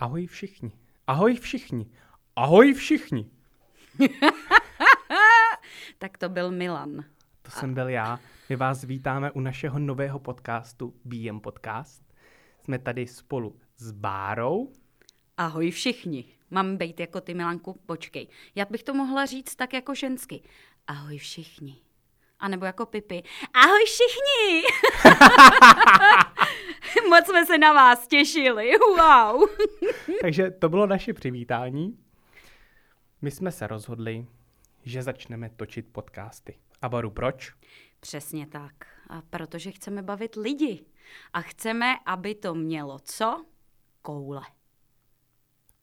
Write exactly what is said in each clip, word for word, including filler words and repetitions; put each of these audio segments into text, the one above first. Ahoj všichni. Ahoj všichni. Ahoj všichni. Tak to byl Milan. To jsem byl já. My vás vítáme u našeho nového podcastu B M Podcast. Jsme tady spolu s Bárou. Ahoj všichni. Mám být jako ty, Milanku, počkej. Já bych to mohla říct tak jako žensky. Ahoj všichni. A nebo jako Pipi. Ahoj všichni! Moc jsme se na vás těšili. Wow! Takže to bylo naše přivítání. My jsme se rozhodli, že začneme točit podcasty. A Baru, proč? Přesně tak. A protože chceme bavit lidi. A chceme, aby to mělo co? Koule.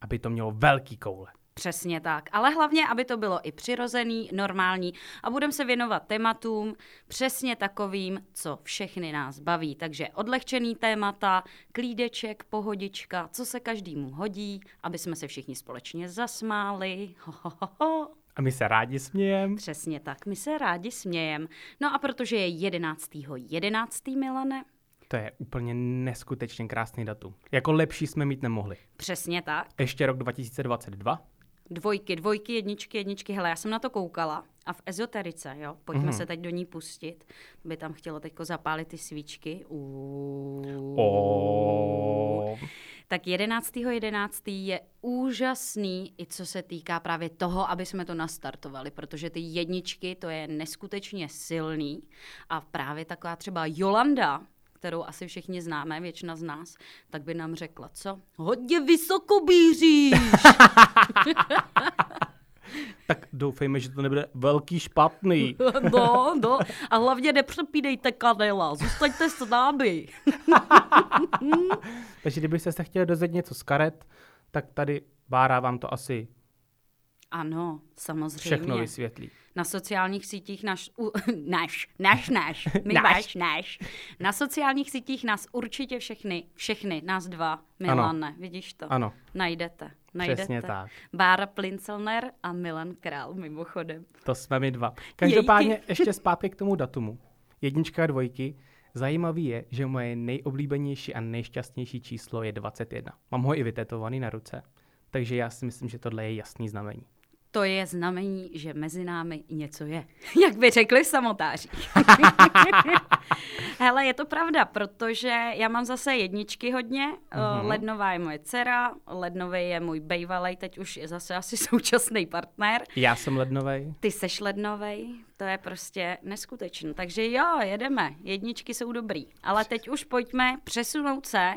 Aby to mělo velký koule. Přesně tak. Ale hlavně, aby to bylo i přirozený, normální. A budeme se věnovat tématům přesně takovým, co všechny nás baví. Takže odlehčený témata, klídeček, pohodička, co se každému hodí, aby jsme se všichni společně zasmáli. Ho, ho, ho, ho. A my se rádi smějeme. Přesně tak, my se rádi smějeme. No a protože je jedenáctého jedenáctého Milane, to je úplně neskutečně krásný datum. Jako lepší jsme mít nemohli. Přesně tak. Ještě rok dva tisíce dvacet dva. Dvojky, dvojky, jedničky, jedničky. Hele, já jsem na to koukala a v ezoterice, jo, pojďme mm-hmm. se teď do ní pustit, by tam chtělo teďko zapálit ty svíčky. Oh. Tak jedenáctého jedenáctého je úžasný, i co se týká právě toho, aby jsme to nastartovali, protože ty jedničky, to je neskutečně silný a právě taková třeba Jolanda, kterou asi všichni známe, většina z nás, tak by nám řekla, co? Hodně vysoko bíříš! Tak doufejme, že to nebude velký špatný. No, no. A hlavně nepřepídejte kanela, zůstaňte s námi. Takže kdybyste se chtěli dozvědět něco z karet, tak tady Bára vám to asi... Ano, samozřejmě. Všechno vysvětlí. Na sociálních sítích naš, u, naš, naš, naš, my naš. Váš, naš. Na sociálních sítích nás určitě všechny, všechny, nás dva, Milane, ano. Vidíš to? Ano. Najdete, najdete. Přesně tak. Bára Plinzelner a Milan Král, mimochodem. To jsme my dva. Každopádně Jejky. Ještě zpátky k tomu datumu. Jednička a dvojky. Zajímavý je, že moje nejoblíbenější a nejšťastnější číslo je dvacet jedna. Mám ho i vytetovaný na ruce, takže já si myslím, že tohle je jasný znamení. To je znamení, že mezi námi něco je. Jak by řekli samotáři. Hele, je to pravda, protože já mám zase jedničky hodně. Uh-huh. Lednová je moje dcera, lednový je můj bejvalej, teď už je zase asi současný partner. Já jsem lednovej. Ty seš lednovej, to je prostě neskutečné. Takže jo, jedeme, jedničky jsou dobrý. Ale teď už pojďme přesunout se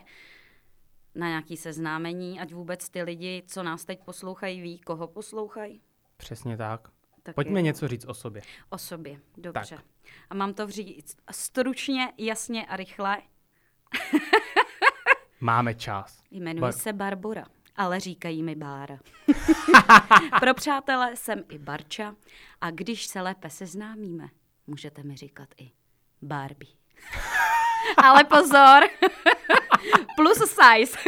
na nějaké seznámení, ať vůbec ty lidi, co nás teď poslouchají, ví, koho poslouchají. Přesně tak. tak Pojďme je. něco říct o sobě. O sobě, dobře. Tak. A mám to říct stručně, jasně a rychle. Máme čas. Jmenuji Bar- se Barbora, ale říkají mi Bára. Pro přátele jsem i Barča a když se lépe seznámíme, můžete mi říkat i Barbie. Ale pozor, plus size,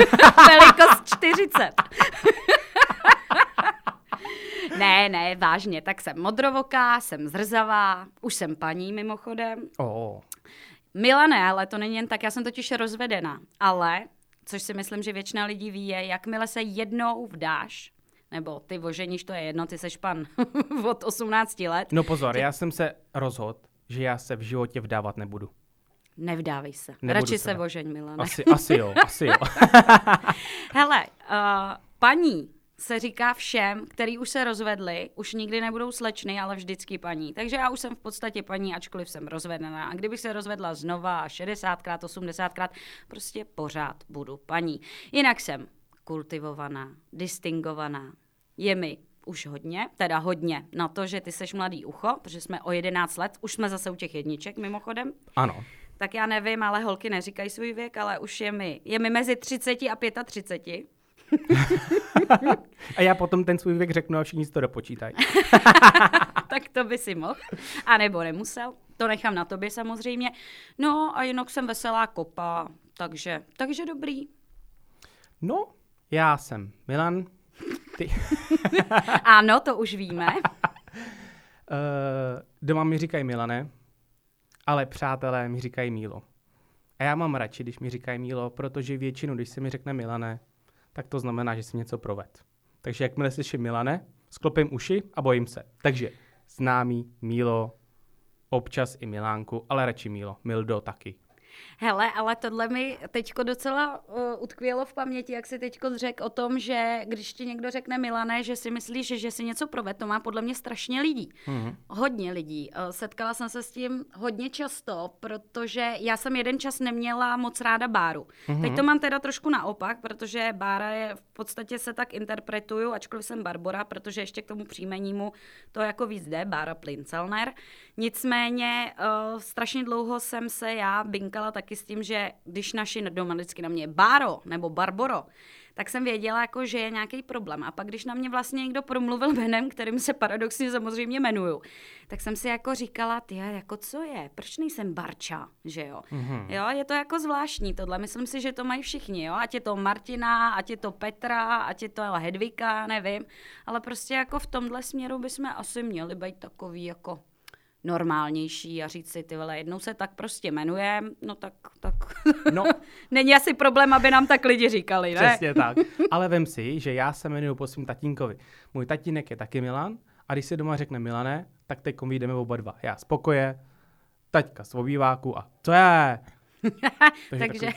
velikost čtyřicet. Ne, ne, vážně, tak jsem modrovoká, jsem zrzavá, už jsem paní mimochodem. Oh. Milane, ale to není jen tak, já jsem totiž rozvedená, ale, což si myslím, že většina lidí ví, je, jakmile se jednou vdáš, nebo ty oženíš, to je jedno, ty seš pan od osmnácti let. No pozor, ty... já jsem se rozhodl, že já se v životě vdávat nebudu. Nevdávej se. Nebudu Radši se ožeň, Milane. Asi, asi jo, asi jo. Hele, uh, paní se říká všem, který už se rozvedli, už nikdy nebudou slečny, ale vždycky paní. Takže já už jsem v podstatě paní, ačkoliv jsem rozvedená. A kdybych se rozvedla znova šedesátkrát, osmdesátkrát, prostě pořád budu paní. Jinak jsem kultivovaná, distingovaná. Je mi už hodně, teda hodně na to, že ty seš mladý ucho, protože jsme o jedenáct let, už jsme zase u těch jedniček mimochodem. Ano. Tak já nevím, ale holky neříkají svůj věk, ale už je mi, je mi mezi třicet a třicet pět. A já potom ten svůj věk řeknu a všichni si to dopočítají. Tak to by si mohl. A nebo nemusel. To nechám na tobě samozřejmě. No a jinak jsem veselá kopa, takže, takže dobrý. No, já jsem Milan. Ty. Ano, to už víme. uh, doma mi říkají Milane. Ale přátelé mi říkají Mílo. A já mám radši, když mi říkají Mílo, protože většinu, když se mi řekne Milane, tak to znamená, že si něco proved. Takže jakmile slyším Milane, sklopím uši a bojím se. Takže známý Mílo, občas i Milánku, ale radši Mílo, Mildo taky. Hele, ale tohle mi teďko docela uh, utkvělo v paměti, jak si teďko řekl o tom, že když ti někdo řekne Milane, že si myslíš, že, že si něco proved, to má podle mě strašně lidí. Mm-hmm. Hodně lidí. Uh, setkala jsem se s tím hodně často, protože já jsem jeden čas neměla moc ráda Báru. Mm-hmm. Teď to mám teda trošku naopak, protože Bára je, v podstatě se tak interpretuju, ačkoliv jsem Barbora, protože ještě k tomu příjmenímu to jako víc jde, Bára Plinzelner. Nicméně uh, strašně dlouho jsem se já binka taky s tím, že když naši doma vždycky na mě je Báro nebo Barboro, tak jsem věděla, jako, že je nějaký problém. A pak, když na mě vlastně někdo promluvil jménem, kterým se paradoxně samozřejmě jmenuju, tak jsem si jako říkala, ty, jako co je, proč nejsem Barča, že jo? Mm-hmm. Jo, je to jako zvláštní tohle, myslím si, že to mají všichni, jo? Ať je to Martina, ať je to Petra, ať je to Hedvika, nevím, ale prostě jako v tomhle směru bychom asi měli být takový jako normálnější a říct si, ty vole, jednou se tak prostě jmenujem, no tak, tak. No. Není asi problém, aby nám tak lidi říkali, ne? Přesně tak. Ale vem si, že já se jmenuju po svým tatínkovi. Můj tatínek je taky Milan a když si doma řekne Milane, tak teď jdeme oba dva. Já z pokoje, taťka z obýváku a co je? Takže, takže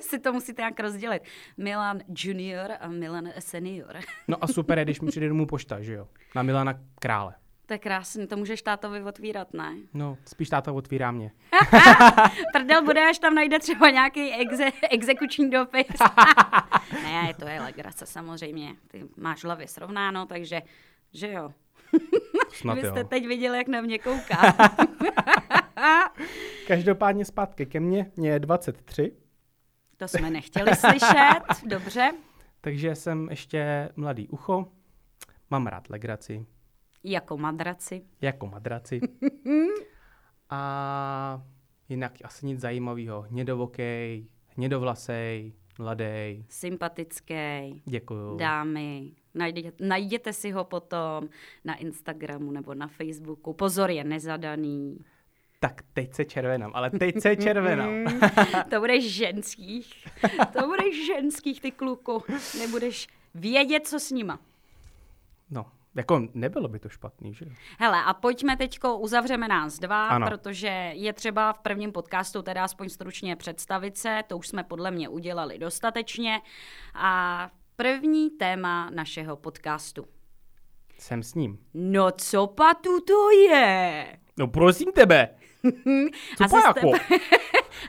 si to musíte nějak rozdělit. Milan junior a Milan senior. No a super je, když mi přijde domů pošta, že jo? Na Milana Krále. To je krásný, to můžeš tátovi otvírat, ne? No, spíš táta otvírá mě. Prdel bude, až tam najde třeba nějaký exe- exekuční dopis. Ne, to je legrace samozřejmě. Ty máš hlavy srovnáno, takže, že jo. Snad vy jste jo. Teď viděli, jak na mě kouká. Každopádně zpátky ke mně, mě je dvacet tři. To jsme nechtěli slyšet, dobře. Takže jsem ještě mladý ucho, mám rád legraci. Jako madraci. Jako madraci. A jinak asi nic zajímavého. Hnědovokej, hnědovlasej, mladej. Sympatický. Děkuju. Dámy. Najděte, najděte si ho potom na Instagramu nebo na Facebooku. Pozor, je nezadaný. Tak teď se červenám, ale teď se červenám. To budeš ženských. To budeš ženských, ty kluku. Nebudeš vědět, co s nima. No. Jako nebylo by to špatný, že? Hele, a pojďme teďko, uzavřeme nás dva, ano. Protože je třeba v prvním podcastu teda aspoň stručně představit se, to už jsme podle mě udělali dostatečně. A první téma našeho podcastu. Jsem s ním. No co patu to je? No prosím tebe. Co asi, jste,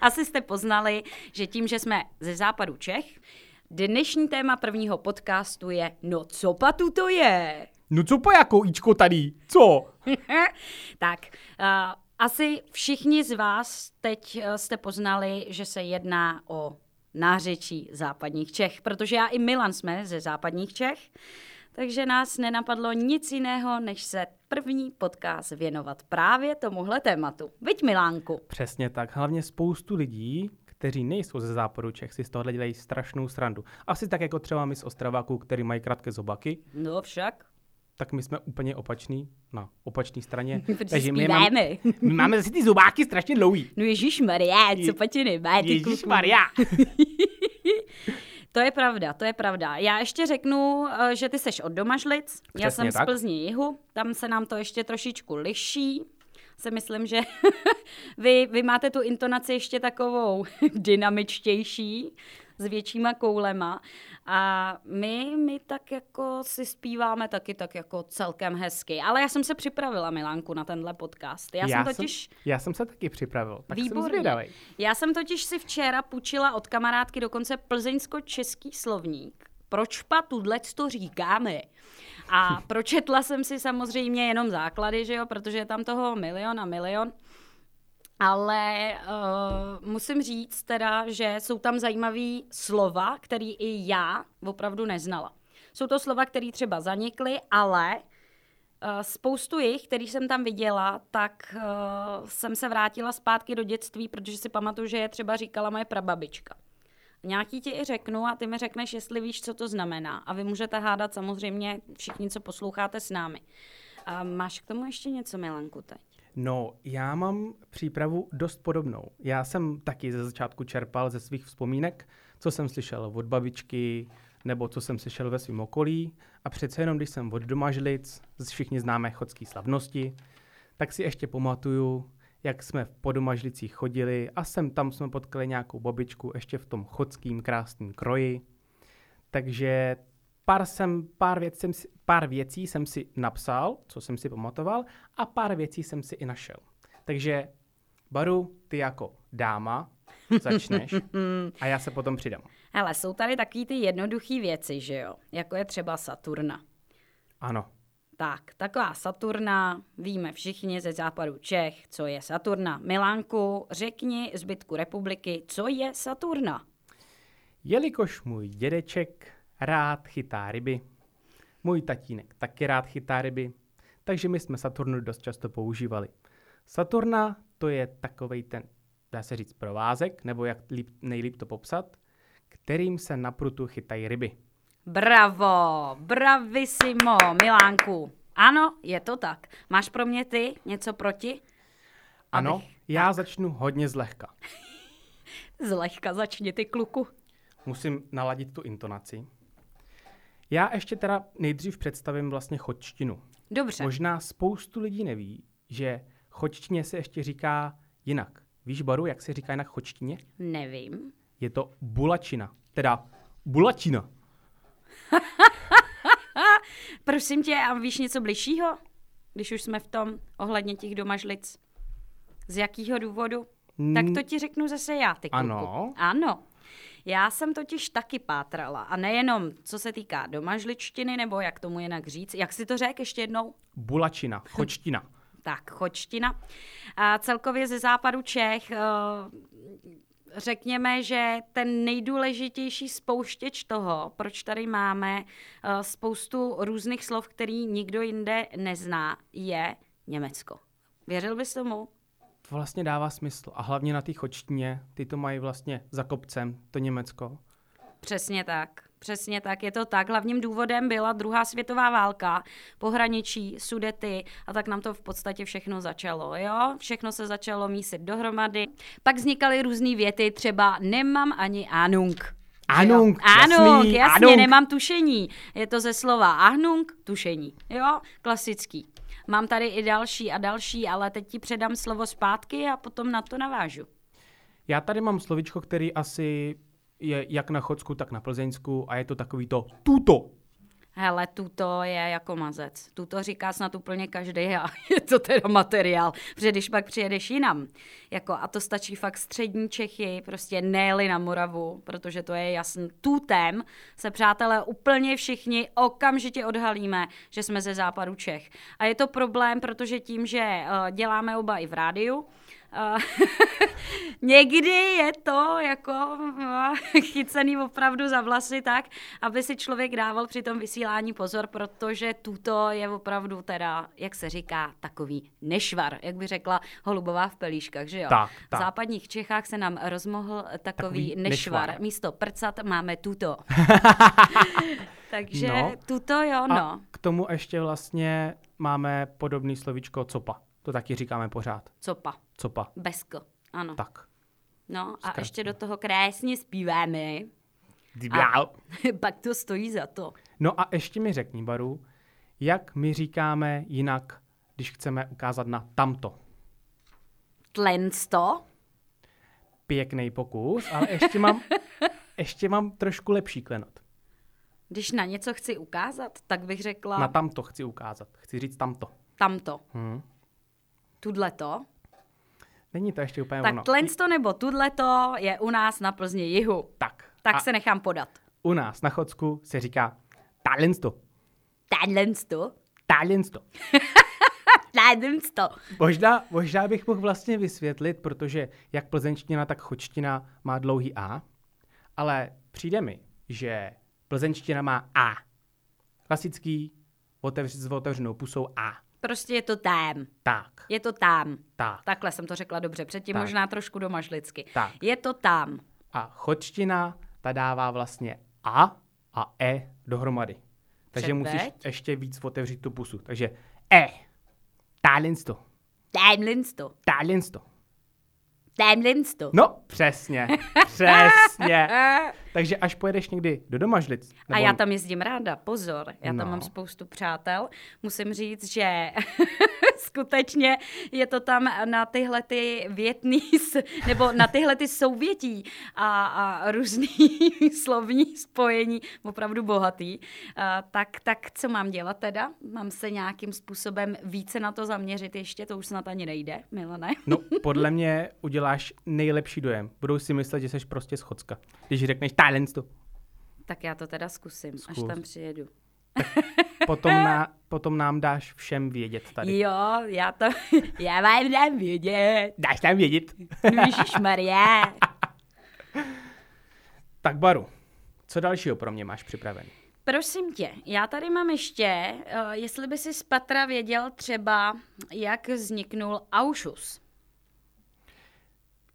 asi jste poznali, že tím, že jsme ze západu Čech, dnešní téma prvního podcastu je no co patu to je? No co po jakou Ičko tady? Co? Tak, uh, asi všichni z vás teď jste poznali, že se jedná o nářečí západních Čech, protože já i Milan jsme ze západních Čech, takže nás nenapadlo nic jiného, než se první podcast věnovat právě tomuhle tématu. Viď, Milánku? Přesně tak, hlavně spoustu lidí, kteří nejsou ze západu Čech, si z tohohle dělají strašnou srandu. Asi tak jako třeba my z Ostraváků, který mají krátké zobaky. No však. Tak my jsme úplně opačný, na opačné straně. Takže my, mám, my máme zase ty zubáky strašně dlouhý. No ježišmarja, co patiny má, ty ježišmarja. To je pravda, to je pravda. Já ještě řeknu, že ty seš od Domažlic, přesně já jsem tak. Z Plzně jihu, tam se nám to ještě trošičku liší. Se myslím, že vy, vy máte tu intonaci ještě takovou dynamičtější, s většíma koulema a my, my tak jako si zpíváme taky tak jako celkem hezky. Ale já jsem se připravila, Milánku, na tenhle podcast. Já, já jsem totiž... Jsem, já jsem se taky připravil, tak výborně. Jsem zvědavej. Já jsem totiž si včera půjčila od kamarádky dokonce plzeňsko-český slovník. Proč pa tudlecto říkáme? A pročetla jsem si samozřejmě jenom základy, že jo, protože je tam toho milion a milion. Ale uh, musím říct teda, že jsou tam zajímavý slova, který i já opravdu neznala. Jsou to slova, které třeba zanikly, ale uh, spoustu jich, který jsem tam viděla, tak uh, jsem se vrátila zpátky do dětství, protože si pamatuju, že je třeba říkala moje prababička. Nějaký ti i řeknu a ty mi řekneš, jestli víš, co to znamená. A vy můžete hádat samozřejmě všichni, co posloucháte s námi. Uh, máš k tomu ještě něco, Milanku, teď? No, já mám přípravu dost podobnou. Já jsem taky ze začátku čerpal ze svých vzpomínek, co jsem slyšel od babičky, nebo co jsem slyšel ve svém okolí, a přece jenom když jsem od Domažlic, všichni známe chodský slavnosti, tak si ještě pamatuju, jak jsme po Domažlicích chodili a sem tam jsme potkali nějakou babičku ještě v tom chodským krásným kroji. Takže pár, jsem, pár, věc jsem si, pár věcí jsem si napsal, co jsem si pamatoval, a pár věcí jsem si i našel. Takže Baru, ty jako dáma začneš a já se potom přidám. Hele, jsou tady taky ty jednoduché věci, že jo? Jako je třeba Saturna. Ano. Tak, taková Saturna, víme všichni ze západu Čech, co je Saturna. Milánku, řekni zbytku republiky, co je Saturna. Jelikož můj dědeček rád chytá ryby, můj tatínek taky rád chytá ryby, takže my jsme Saturnu dost často používali. Saturna, to je takovej ten, dá se říct, provázek, nebo jak líp, nejlíp to popsat, kterým se na prutu chytají ryby. Bravo, bravissimo, Milánku. Ano, je to tak. Máš pro mě ty něco proti? Ano, Abych... já tak. začnu hodně zlehka. Zlehka začni ty, kluku. Musím naladit tu intonaci. Já ještě teda nejdřív představím vlastně chodštinu. Dobře. Možná spoustu lidí neví, že chodštině se ještě říká jinak. Víš, Baru, jak se říká jinak chodštině? Nevím. Je to bulačina. Teda bulačina. Prosím tě, a víš něco bližšího? Když už jsme v tom ohledně těch Domažlic. Z jakýho důvodu? Mm. Tak to ti řeknu zase já, ty kluku. Ano. Ano. Já jsem totiž taky pátrala. A nejenom, co se týká domažličtiny, nebo jak tomu jinak říct. Jak si to řek ještě jednou? Bulačina, chodština. Tak, chodština. A celkově ze západu Čech, řekněme, že ten nejdůležitější spouštěč toho, proč tady máme spoustu různých slov, který nikdo jinde nezná, je Německo. Věřil bys tomu? To vlastně dává smysl. A hlavně na té chodštině, ty to mají vlastně za kopcem, to Německo. Přesně tak. Přesně tak, je to tak. Hlavním důvodem byla druhá světová válka, pohraničí, Sudety, a tak nám to v podstatě všechno začalo, jo? Všechno se začalo mísit dohromady. Pak vznikaly různý věty, třeba nemám ani Ahnung. Ahnung, jasný, Ahnung, jasně, Ahnung. Nemám tušení. Je to ze slova Ahnung, tušení, jo? Klasický. Mám tady i další a další, ale teď ti předám slovo zpátky a potom na to navážu. Já tady mám slovičko, který asi... je jak na Chodsku, tak na Plzeňsku, a je to takový to tuto. Hele, tuto je jako mazec. Tuto říká snad úplně každý a je to teda materiál, protože když pak přijedeš jinam, jako a to stačí fakt střední Čechy, prostě ne-li na Moravu, protože to je jasný. Tutem se, přátelé, úplně všichni okamžitě odhalíme, že jsme ze západu Čech. A je to problém, protože tím, že uh, děláme oba i v rádiu, někdy je to jako chycený opravdu za vlasy tak, aby si člověk dával při tom vysílání pozor, protože tuto je opravdu teda, jak se říká, takový nešvar, jak by řekla Holubová v Pelíškách, že jo? Tak, tak. V západních Čechách se nám rozmohl takový, takový nešvar. nešvar. Místo prcat máme tuto. Takže no. tuto, jo, no. A k tomu ještě vlastně máme podobný slovíčko copa. To taky říkáme pořád. Copa. Copa. Bezko, ano. Tak. No a Zkrátky. Ještě do toho krásně zpíváme. A pak to stojí za to. No a ještě mi řekni, Baru, jak my říkáme jinak, když chceme ukázat na tamto. Tlensto. Pěkný pokus, ale ještě mám, ještě mám trošku lepší klenot. Když na něco chci ukázat, tak bych řekla... Na tamto chci ukázat. Chci říct tamto. Tamto. Hmm. Tudleto. Není to ještě úplně tak ono. Tak tlensto nebo tudleto je u nás na Plzni jihu. Tak. Tak se nechám podat. U nás na Chodsku se říká tadlensto. Tadlensto? Tadlensto. Tadlensto. Možná, možná bych mohl vlastně vysvětlit, protože jak plzeňština, tak chodština má dlouhý A, ale přijde mi, že plzeňština má A. Klasický otevř, s otevřenou pusou A. Prostě je to tam. Tak. Je to tam. Tak. Takhle jsem to řekla dobře. Předtím tak. Možná trošku domažlicky. Tak. Je to tam. A chodština, ta dává vlastně A a E dohromady. Takže Předveď. Musíš ještě víc otevřít tu pusu. Takže E. Tálinsto. Tálinsto. Tálinsto. Témlinstu. No, přesně, přesně. Takže až pojedeš někdy do Domažlic. Nebo... A já tam jezdím ráda, pozor, já tam no. mám spoustu přátel. Musím říct, že skutečně je to tam na tyhle ty větný, nebo na tyhle ty souvětí a, a různý slovní spojení, opravdu bohatý. A, tak, tak co mám dělat teda? Mám se nějakým způsobem více na to zaměřit ještě? To už snad ani nejde, Milane. No, podle mě uděláš nejlepší dojem. Budou si myslet, že jsi prostě z Chodska, když řekneš Thailandstu. Tak já to teda zkusím, Zkus. až tam přijedu. Potom, na, potom nám dáš všem vědět tady. Jo, já to, já vám dám vědět. Dáš tam vědět. No ježišmarja. Tak Baru, co dalšího pro mě máš připravený? Prosím tě, já tady mám ještě, uh, jestli by si z patra věděl třeba, jak vzniknul Auschus.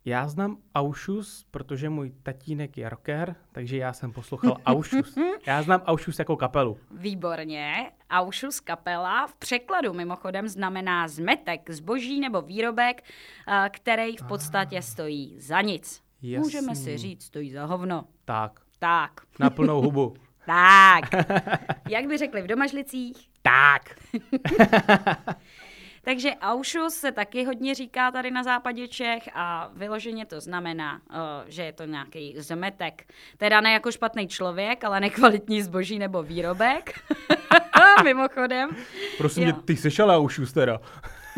Já znám Auschus, protože můj tatínek je rocker, takže já jsem poslouchal Auschus. Já znám Auschus jako kapelu. Výborně. Auschus kapela v překladu mimochodem znamená zmetek, zboží nebo výrobek, který v podstatě stojí za nic. Jasný. Můžeme si říct, stojí za hovno. Tak. Tak. Na plnou hubu. Tak. Jak by řekli v Domažlicích? Tak. Takže Auschus se taky hodně říká tady na západě Čech a vyloženě to znamená, že je to nějaký zmetek. Teda ne jako špatný člověk, ale nekvalitní zboží nebo výrobek. Mimochodem. Prosím jo. mě, ty jsi ale Auschus teda.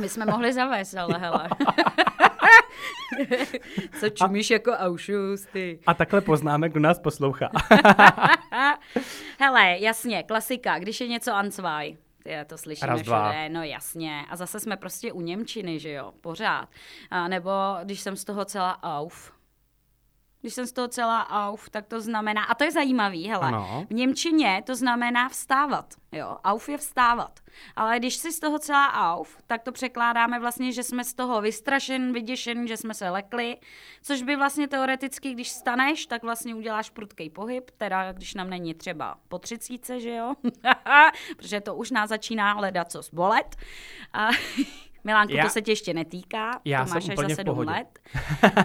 My jsme mohli zavést, ale hele. Co čumíš a, jako Auschus, ty? A takhle poznáme, kdo nás poslouchá. Hele, jasně, klasika, když je něco anzvaj. Já to slyšíme Raz, všude, no jasně. A zase jsme prostě u němčiny, že jo, pořád. A nebo když jsem z toho celá auf. Když jsem z toho celá auf, tak to znamená, a to je zajímavý, hele, no. v němčině to znamená vstávat, jo, auf je vstávat. Ale když jsi z toho celá auf, tak to překládáme vlastně, že jsme z toho vystrašen, vyděšen, že jsme se lekli, což by vlastně teoreticky, když staneš, tak vlastně uděláš prudkej pohyb, teda když nám není třeba po třicíce, že jo, protože to už nás začíná hledat co zbolet. Milánku, já, to se tě ještě netýká, já to máš až za sedm let.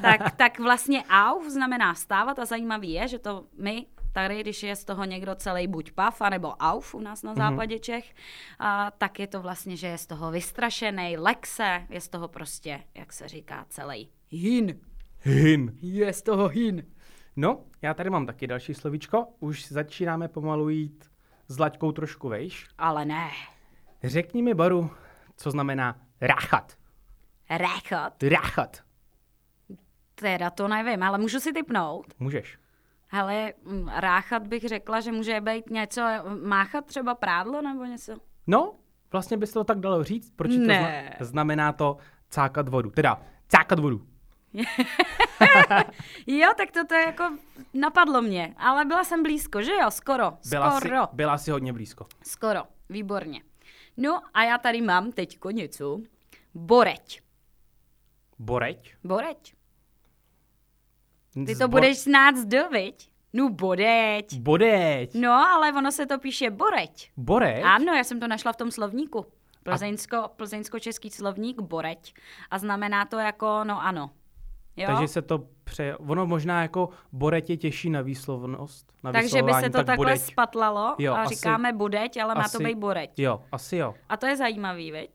Tak, tak vlastně auf znamená vstávat a zajímavý je, že to my tady, když je z toho někdo celý buď paf, anebo auf u nás na západě Čech, a, tak je to vlastně, že je z toho vystrašenej, lekse, je z toho prostě, jak se říká, celý hin. Hin. Je z toho hin. No, já tady mám taky další slovíčko, už začínáme pomalu jít s laťkou trošku vejš. Ale ne. Řekni mi, Baru, co znamená ráchat. Ráchat? Ráchat. Teda to nevím, ale můžu si tipnout? Můžeš. Hele, ráchat bych řekla, že může být něco, máchat třeba prádlo nebo něco? No, vlastně by se to tak dalo říct, protože to zna- znamená to cákat vodu. Teda, cákat vodu. Jo, tak to, to je jako napadlo mě, ale byla jsem blízko, že jo? Skoro, byla skoro. Jsi, byla jsi hodně blízko. Skoro, výborně. No a já tady mám teďko něco. Boreť. Boreť? Boreť. Ty to Zbo- budeš znát z do, viď? No bodeť. Bodeť. No, ale ono se to píše boreť. Boreť? Ano, já jsem to našla v tom slovníku. Plzeňsko, plzeňsko-český slovník boreť. A znamená to jako, no ano. Jo? Takže se to pře... Ono možná jako boreť je těžší na výslovnost. Na takže by se to tak takhle bodeť. Spatlalo jo, a asi, říkáme bodeť, ale asi, má to být boreť. Jo, asi jo. A to je zajímavý, viď?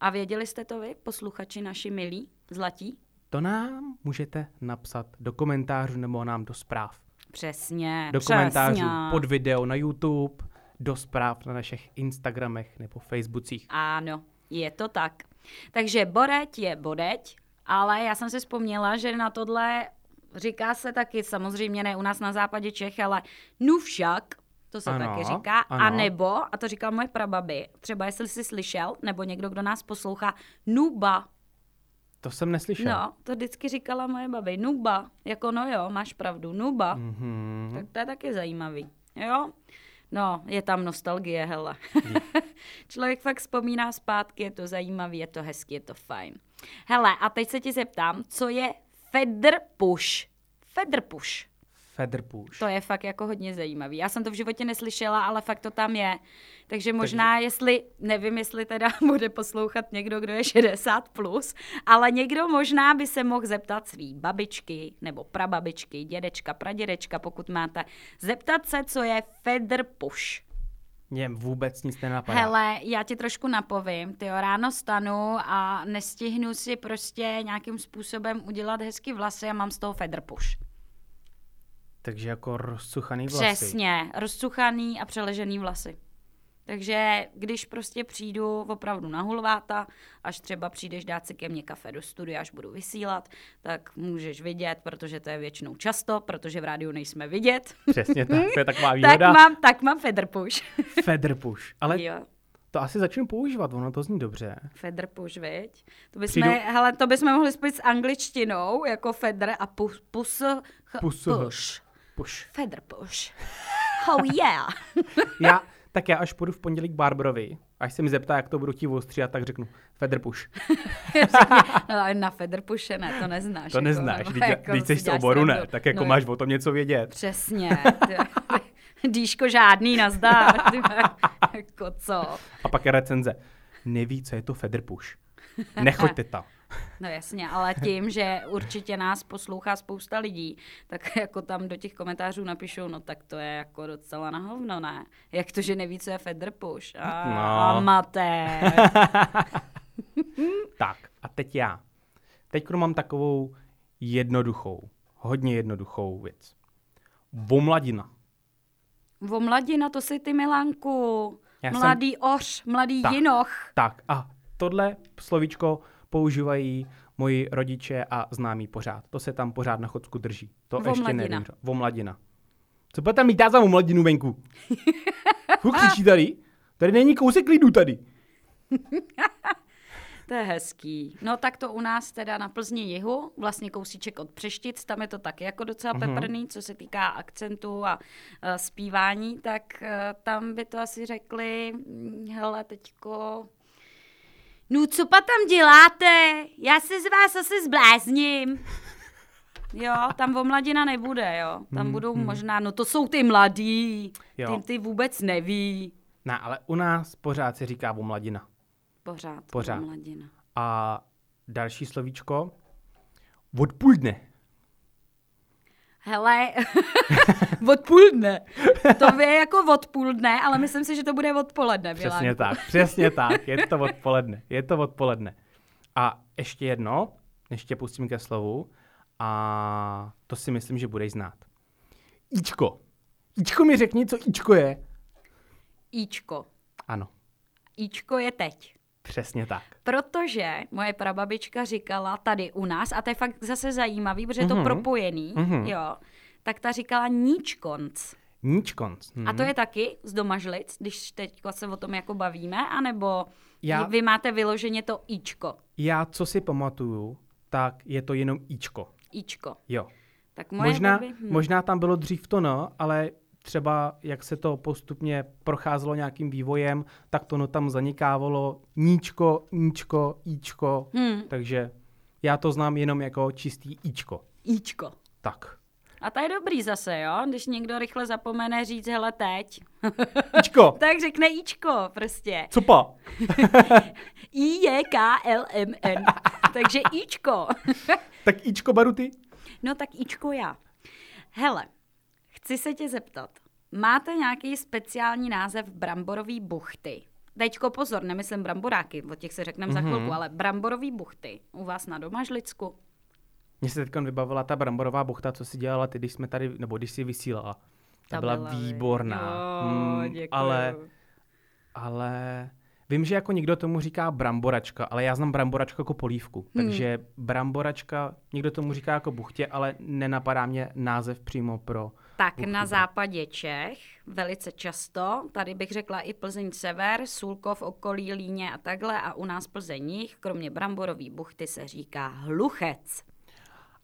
A věděli jste to vy, posluchači naši milí, zlatí? To nám můžete napsat do komentářů nebo nám do zpráv. Přesně, do přesně. komentářů pod video na YouTube, do zpráv na našich Instagramech nebo Facebookích. Ano, je to tak. Takže boreť je bodeť, ale já jsem si vzpomněla, že na tohle říká se taky, samozřejmě ne u nás na západě Čech, ale nu však, to se ano, taky říká, ano. A nebo, a to říkala moje prababi, třeba jestli jsi slyšel, nebo někdo, kdo nás poslouchá, nuba. To jsem neslyšel. No, to vždycky říkala moje babi. Nuba. Jako no jo, máš pravdu. Nuba. Mm-hmm. Tak to je taky zajímavý. Jo? No, je tam nostalgie, hele. Mm. Člověk fakt vzpomíná zpátky, je to zajímavý, je to hezký, je to fajn. Hele, a teď se ti zeptám, co je fedrpuš? Fedrpuš. Feather push. To je fakt jako hodně zajímavý. Já jsem to v životě neslyšela, ale fakt to tam je. Takže možná, takže... jestli, nevím, jestli teda bude poslouchat někdo, kdo je šedesát plus, ale někdo možná by se mohl zeptat svý babičky nebo prababičky, dědečka, pradědečka, pokud máte, zeptat se, co je Feather push. Mě vůbec nic nenapadá. Hele, já ti trošku napovím. Ty jo, ráno stanu a nestihnu si prostě nějakým způsobem udělat hezký vlasy a mám z toho feather push. Takže jako rozcuchaný vlasy. Přesně, rozcuchaný a přeležený vlasy. Takže když prostě přijdu opravdu na hulváta, až třeba přijdeš dát si ke mně kafe do studia, až budu vysílat, tak můžeš vidět, protože to je většinou často, protože v rádiu nejsme vidět. Přesně tak, to je taková výhoda. tak mám, tak mám feather push. Feather push, ale jo. To asi začnu používat, ono to zní dobře. Feather push, viď? To bychom, Přijdu... hele, to bychom mohli spojit s angličtinou, jako feather a pus, pus, ch, push. push. push. Feather push. Oh yeah. Já... Tak já až půjdu v pondělí k Barbarovi, až se mi zeptá, jak to budu ti ostříhat, tak řeknu feather push. No, ale na feather push ne, to neznáš. To jako, neznáš, víc jako, jsi z oboru ne, tak jako no, máš o tom něco vědět. Přesně. Díško žádný, nazdar. Jako co? A pak je recenze. Neví, co je to feather push. Nechoďte tam. No jasně, ale tím, že určitě nás poslouchá spousta lidí, tak jako tam do těch komentářů napíšou, no tak to je jako docela na hovno, ne? Jak to, že neví, co je feather push? A, no. Amatér. Tak, a teď já. Teď mám takovou jednoduchou, hodně jednoduchou věc. Vomladina. Vomladina, to si ty, Milanku. Já mladý jsem... oř, mladý tak, jinoch. Tak, a tohle slovíčko používají moji rodiče a známí pořád. To se tam pořád na Chodsku drží. To ještě nevím. Vomladina. Co bude tam mít za vomladinu venku? Huchličí tady? Tady není kousek klidu tady. To je hezký. No tak to u nás teda na Plzni jihu, vlastně kousíček od Přeštic, tam je to taky jako docela peprný, co se týká akcentu a, a zpívání, tak a, tam by to asi řekli, hele teďko... No, co pa tam děláte? Já se z vás asi zblázním. Jo, tam vomladina nebude, jo. Tam hmm, budou hmm. možná, no to jsou ty mladí, ty, ty vůbec neví. No, ale u nás pořád se říká vomladina. Pořád, pořád. Vomladina. A další slovíčko, od půl dne. Hele, od půl dne. To je jako od půl dne, ale myslím si, že to bude odpoledne. Přesně Milan. tak, přesně tak. Je to odpoledne, je to odpoledne. A ještě jedno, ještě pustím ke slovu a to si myslím, že budeš znát. Ičko. Ičko mi řekni, co Ičko je. Ičko. Ano. Ičko je teď. Přesně tak. Protože moje prababička říkala tady u nás, a to je fakt zase zajímavý, protože je to mm-hmm. propojený, mm-hmm. jo, tak ta říkala níčkonc. Níčkonc. Mm-hmm. A to je taky z Domažlic, když teď se o tom jako bavíme, anebo já, vy máte vyloženě to íčko. Já, co si pamatuju, tak je to jenom íčko. Íčko. Jo. Tak moje možná, babi, hm. možná tam bylo dřív to no, ale... Třeba jak se to postupně procházelo nějakým vývojem, tak to no tam zanikávalo níčko, níčko, íčko. Hmm. Takže já to znám jenom jako čistý íčko. Íčko. Tak. A to je dobrý zase, jo? Když někdo rychle zapomene říct, hele teď. Íčko. Tak řekne íčko prostě. Copa. I J K L M N. Takže íčko. Tak íčko, Baru, ty? No tak íčko já. Hele. Chci se tě zeptat, máte nějaký speciální název bramborový buchty? Teďko pozor, nemyslím bramboráky, o těch se řekneme mm-hmm. za chvilku, ale bramborový buchty u vás na Domažlicku. Mně se teďka vybavila ta bramborová buchta, co si dělala ty, když jsme tady, nebo když si vysílala. Ta, ta byla, byla výborná. Jo, mm, děkuju. Ale, ale vím, že jako někdo tomu říká bramboračka, ale já znám bramboračku jako polívku. Hmm. Takže bramboračka, někdo tomu říká jako buchtě, ale nenapadá mě název přímo pro... Tak buchtu. Na západě Čech velice často, tady bych řekla i Plzeň sever, Sulkov, okolí Líně a takhle, a u nás Plzeň jich, kromě bramborový buchty se říká hluchec.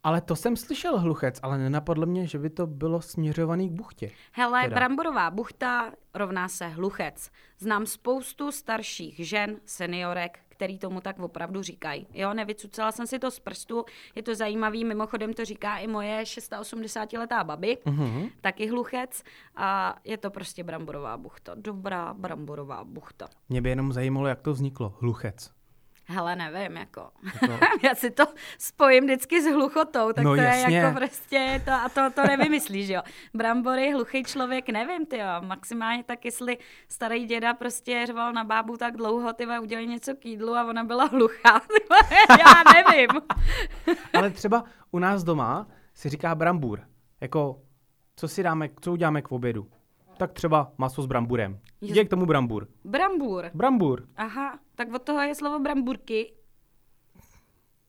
Ale to jsem slyšel hluchec, ale nenapadlo mě, že by to bylo směřovaný k buchtě. Hele, teda. Bramborová buchta rovná se hluchec. Znám spoustu starších žen, seniorek, který tomu tak opravdu říkají. Jo, nevycucala jsem si to z prstu, je to zajímavý, mimochodem to říká i moje osmdesátiletá babi, uhum. Taky hluchec, a je to prostě bramborová buchta, dobrá bramborová buchta. Mě by jenom zajímalo, jak to vzniklo, hluchec. Hele, nevím, jako. To... Já si to spojím vždycky s hluchotou, tak no, to jasně. Je jako prostě, to, a to, to nevymyslíš, jo. Brambory, hluchý člověk, nevím, ty jo. Maximálně tak, jestli starý děda prostě řval na bábu tak dlouho, ty jo, udělali něco k jídlu a ona byla hluchá. Tyjo, já nevím. Ale třeba u nás doma si říká brambůr. Jako, co si dáme, co uděláme k obědu? Tak třeba maso s bramburem. Děj k tomu brambůr. Brambůr? Brambůr. Aha, tak od toho je slovo bramburky.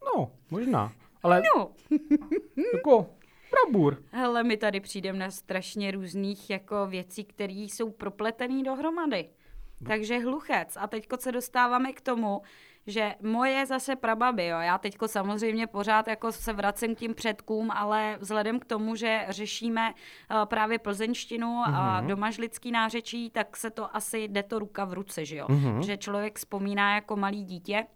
No, možná, ale... No. Jako brambůr. Hele, my tady přijdeme na strašně různých jako věcí, které jsou propletené dohromady. No. Takže hluchec. A teďko se dostáváme k tomu, že moje zase prababy, jo, já teďko samozřejmě pořád jako se vracím k tím předkům, ale vzhledem k tomu, že řešíme uh, právě plzeňštinu mm-hmm. a domažlický nářečí, tak se to asi jde to ruka v ruce, že jo, mm-hmm. že člověk vzpomíná jako malý dítě,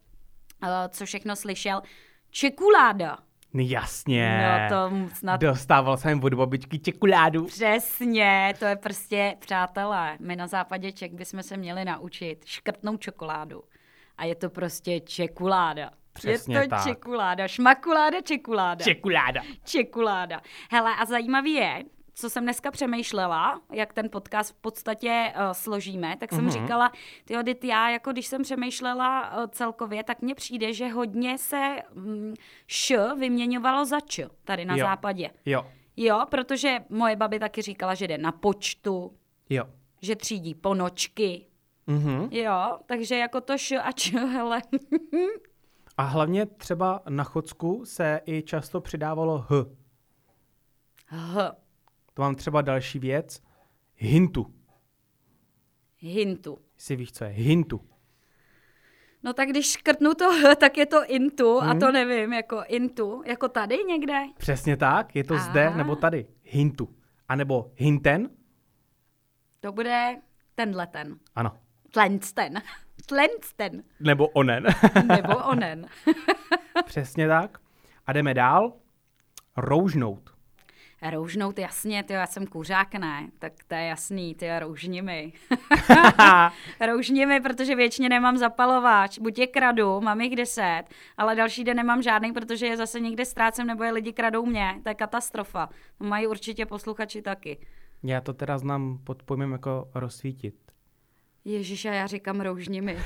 uh, co všechno slyšel, čekuláda. No jasně, no, to snad... dostával jsem od babičky čekuládu. Přesně, to je prostě, přátelé, my na západě Čech bychom se měli naučit škrtnout čokoládu. A je to prostě čekuláda. Přesně je to tak. Čekuláda, šmakuláda, čekuláda. Čekuláda. Čekuláda. Hele, a zajímavý je, co jsem dneska přemýšlela, jak ten podcast v podstatě uh, složíme, tak jsem mm-hmm. říkala, tyjo, dyt já, jako když jsem přemýšlela uh, celkově, tak mně přijde, že hodně se mm, š vyměňovalo za č tady na jo. západě. Jo. Jo, protože moje babi taky říkala, že jde na počtu, jo. že třídí ponočky. Mm-hmm. Jo, takže jako to š a č, hele. A hlavně třeba na Chodsku se i často přidávalo h. H. To mám třeba další věc. Hintu. Hintu. Jsi víš, co je hintu? No tak když škrtnu to h, tak je to intu hmm. a to nevím, jako intu. Jako tady někde? Přesně tak, je to Aha. zde nebo tady. Hintu. A nebo hinten? To bude tenhle ten. Ano. Tlensten. Tlensten. Nebo onen. Nebo onen. Přesně tak. A jdeme dál. Roužnout. Roužnout, jasně, tyjo, já jsem kuřák, ne, tak to je jasný, tyjo, roužni mi. Roužni mi, protože věčně nemám zapalováč, buď je kradu, mám jich deset, ale další den nemám žádný, protože je zase někde ztrácem, nebo je lidi kradou mě, to je katastrofa. Mají určitě posluchači taky. Já to teda znám pod pojmem jako rozsvítit. Ježiš, a já říkám roužni mi.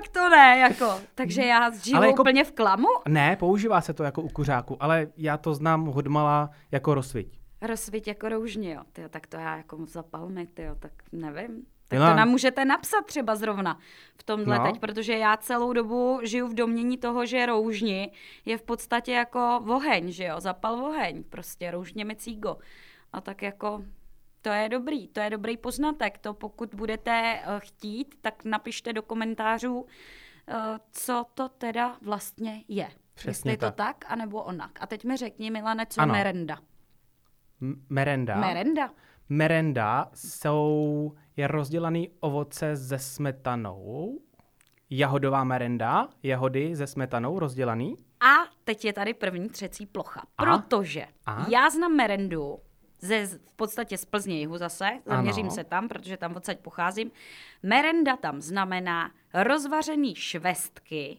Tak to ne, jako. Takže já žiju jako, úplně v klamu? Ne, používá se to jako u kuřáku, ale já to znám odmala jako rozsviť. Rozsviť jako roužni, jo. Tyjo, tak to já jako zapal mi, tyjo, tak nevím. Tak to nám můžete napsat třeba zrovna v tomhle no. teď, protože já celou dobu žiju v domnění toho, že roužni je v podstatě jako oheň, že jo. Zapal oheň, prostě roužně mi cígo. A tak jako... To je dobrý, to je dobrý poznatek. To pokud budete uh, chtít, tak napište do komentářů, uh, co to teda vlastně je. Přesně Jestli tak. je to tak, anebo onak. A teď mi řekni, Milane, co ano. je merenda. M- merenda? Merenda. Merenda jsou, je rozdělaný ovoce se smetanou. Jahodová merenda, jahody se smetanou rozdělaný. A teď je tady první třecí plocha. A? Protože A? já znám merendu, Ze, v podstatě z Plzně jihu zase, zaměřím ano. se tam, protože tam odsaď pocházím. Merenda tam znamená rozvařený švestky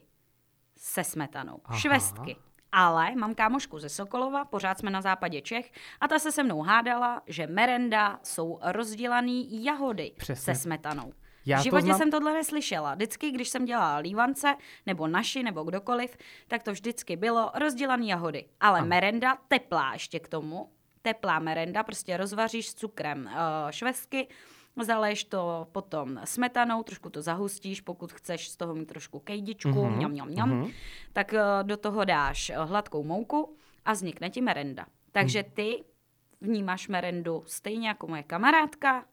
se smetanou. Aha. Švestky. Ale mám kámošku ze Sokolova, pořád jsme na západě Čech, a ta se se mnou hádala, že merenda jsou rozdělaný jahody Přesně. se smetanou. Já v životě to znám... jsem tohle neslyšela. Vždycky, když jsem dělala lívance, nebo naši, nebo kdokoliv, tak to vždycky bylo rozdělaný jahody. Ale ano. merenda teplá ještě k tomu. Teplá merenda, prostě rozvaříš s cukrem švestky, zaleješ to potom smetanou, trošku to zahustíš, pokud chceš z toho mít trošku kejdičku, mm-hmm. mňam, mňam, mňam, mm-hmm. tak do toho dáš hladkou mouku a vznikne ti merenda. Takže ty vnímáš merendu stejně jako moje kamarádka.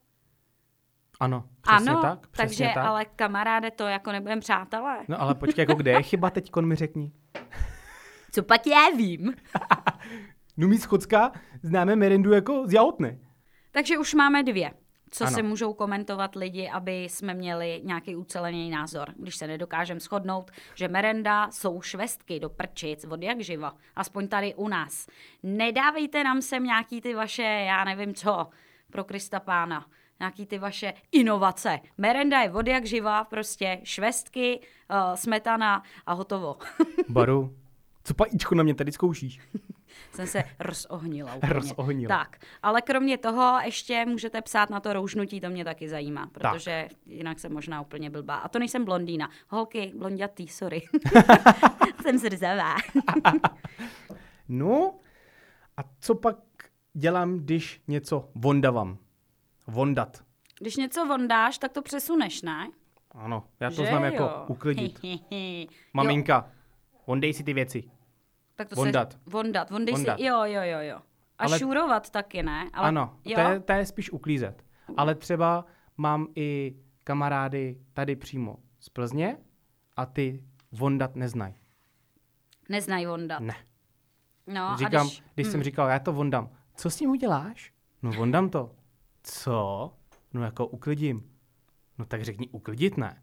Ano, přesně ano, tak. Přesně takže, tak. ale kamaráde, to jako nebudem přátelé. No ale počkej, jako kde je chyba teďkon, mi řekni. Co pak já vím. No my z Chodska známe merendu jako z jahotny. Takže už máme dvě. co ano. si můžou komentovat lidi, aby jsme měli nějaký ucelený názor. Když se nedokážeme shodnout, že merenda jsou švestky do prčic od jak živa, aspoň tady u nás. Nedávejte nám sem nějaký ty vaše, já nevím co, pro Krista pána, nějaký ty vaše inovace. Merenda je od jak živa, prostě švestky, uh, smetana a hotovo. Baru, co pajíčko na mě tady zkoušíš? Jsem se rozohnila úplně. Rozohnila. Tak, ale kromě toho ještě můžete psát na to roužnutí, to mě taky zajímá, protože tak. jinak jsem možná úplně blbá. A to nejsem blondýna. Holky, blondětý, sorry. Jsem zrzavá. No, a co pak dělám, když něco vondavám? Vondat. Když něco vondáš, tak to přesuneš, ne? Ano, já to že znám jo? jako uklidit. Maminka, vondej si ty věci. Tak to vondat. Se, vondat. Vondej vondat. Si, jo, jo, jo, jo. A ale, šurovat taky, ne? Ale, ano, to je, to je spíš uklízet. Ale třeba mám i kamarády tady přímo z Plzně a ty vondat neznají. Neznají vondat. Ne. No, říkám, a když, když hm. jsem říkal, já to vondám. Co s ním uděláš? No vondám to. Co? No jako uklidím. No tak řekni uklidit, ne?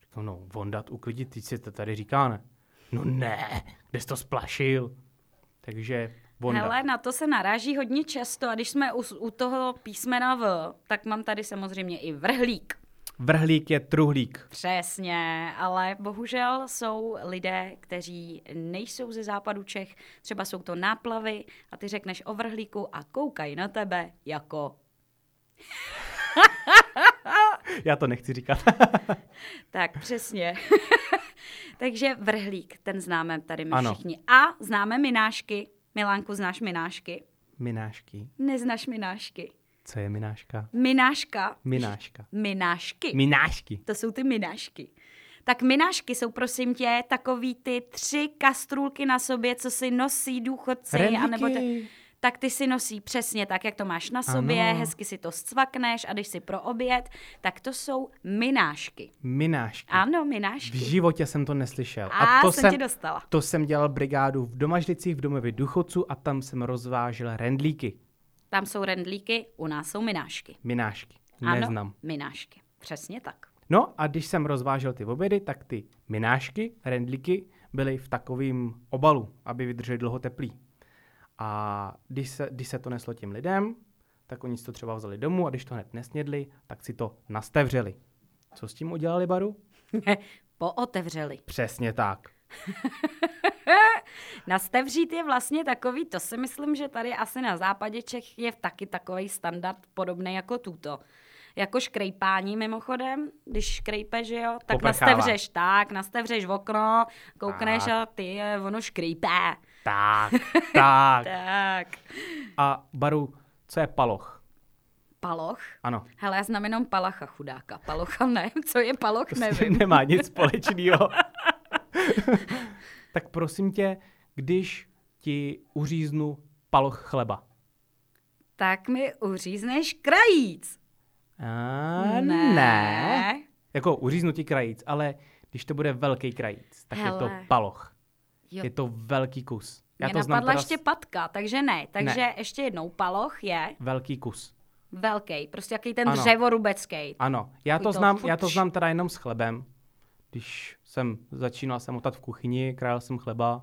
Říkám, no vondat, uklidit, teď se to tady říká, ne? No ne, kde jsi to splašil. Takže vondat. Hele, na to se naráží hodně často a když jsme u, u toho písmena V, tak mám tady samozřejmě i vrhlík. Vrhlík je truhlík. Přesně, ale bohužel jsou lidé, kteří nejsou ze západu Čech, třeba jsou to náplavy a ty řekneš o vrhlíku a koukají na tebe jako... Já to nechci říkat. Tak, přesně. Takže vrhlík, ten známe tady my ano. všichni. A známe minášky. Milánku, znáš minášky? Minášky. Neznáš minášky. Co je mináška? Mináška. Mináška. Minášky. Minášky. To jsou ty minášky. Tak minášky jsou, prosím tě, takový ty tři kastrůlky na sobě, co si nosí důchodci. Remíky. Anebo t- tak ty si nosí přesně tak, jak to máš na sobě, ano. hezky si to scvakneš a když si pro oběd, tak to jsou minášky. Minášky. Ano, minášky. V životě jsem to neslyšel. A, a to jsem, jsem ti dostala. To jsem dělal brigádu v Domažlicích, v domově důchodců a tam jsem rozvážel rendlíky. Tam jsou rendlíky, u nás jsou minášky. Minášky, neznám. Ano, minášky, přesně tak. No a když jsem rozvážel ty obědy, tak ty minášky, rendlíky byly v takovém obalu, aby vydržely dlouho teplý. A když se, když se to neslo těm lidem, tak oni si to třeba vzali domů a když to hned nesnědli, tak si to nastevřeli. Co s tím udělali, Baru? Pootevřeli. Přesně tak. Nastevřít je vlastně takový, to si myslím, že tady asi na západě Čech je taky takový standard podobný jako tuto. Jako škrejpání mimochodem, když škrejpeš, jo, tak Poprchává. nastevřeš tak, nastevřeš v okno, koukneš tak. a ty, ono škrejpá. Tak, tak. tak. A Baru, co je paloch? Paloch? Ano. Hele, já znám jenom palacha chudáka. Palocha ne, co je paloch, nevím. Nemá nic společného. Tak prosím tě, když ti uříznu paloch chleba. Tak mi uřízneš krajíc. A, ne. ne. Jako uříznutí krajíc, ale když to bude velký krajíc, tak Hele. je to paloch. Jo. Je to velký kus. Já Mě to napadla znám teda... ještě patka, takže ne. Takže ne. ještě jednou, paloch je... Velký kus. Velký, prostě jaký ten ano. dřevorubecký. Ano, já to, to, znám, já to znám teda jenom s chlebem. Když jsem začínal samotat v kuchyni, krájel jsem chleba.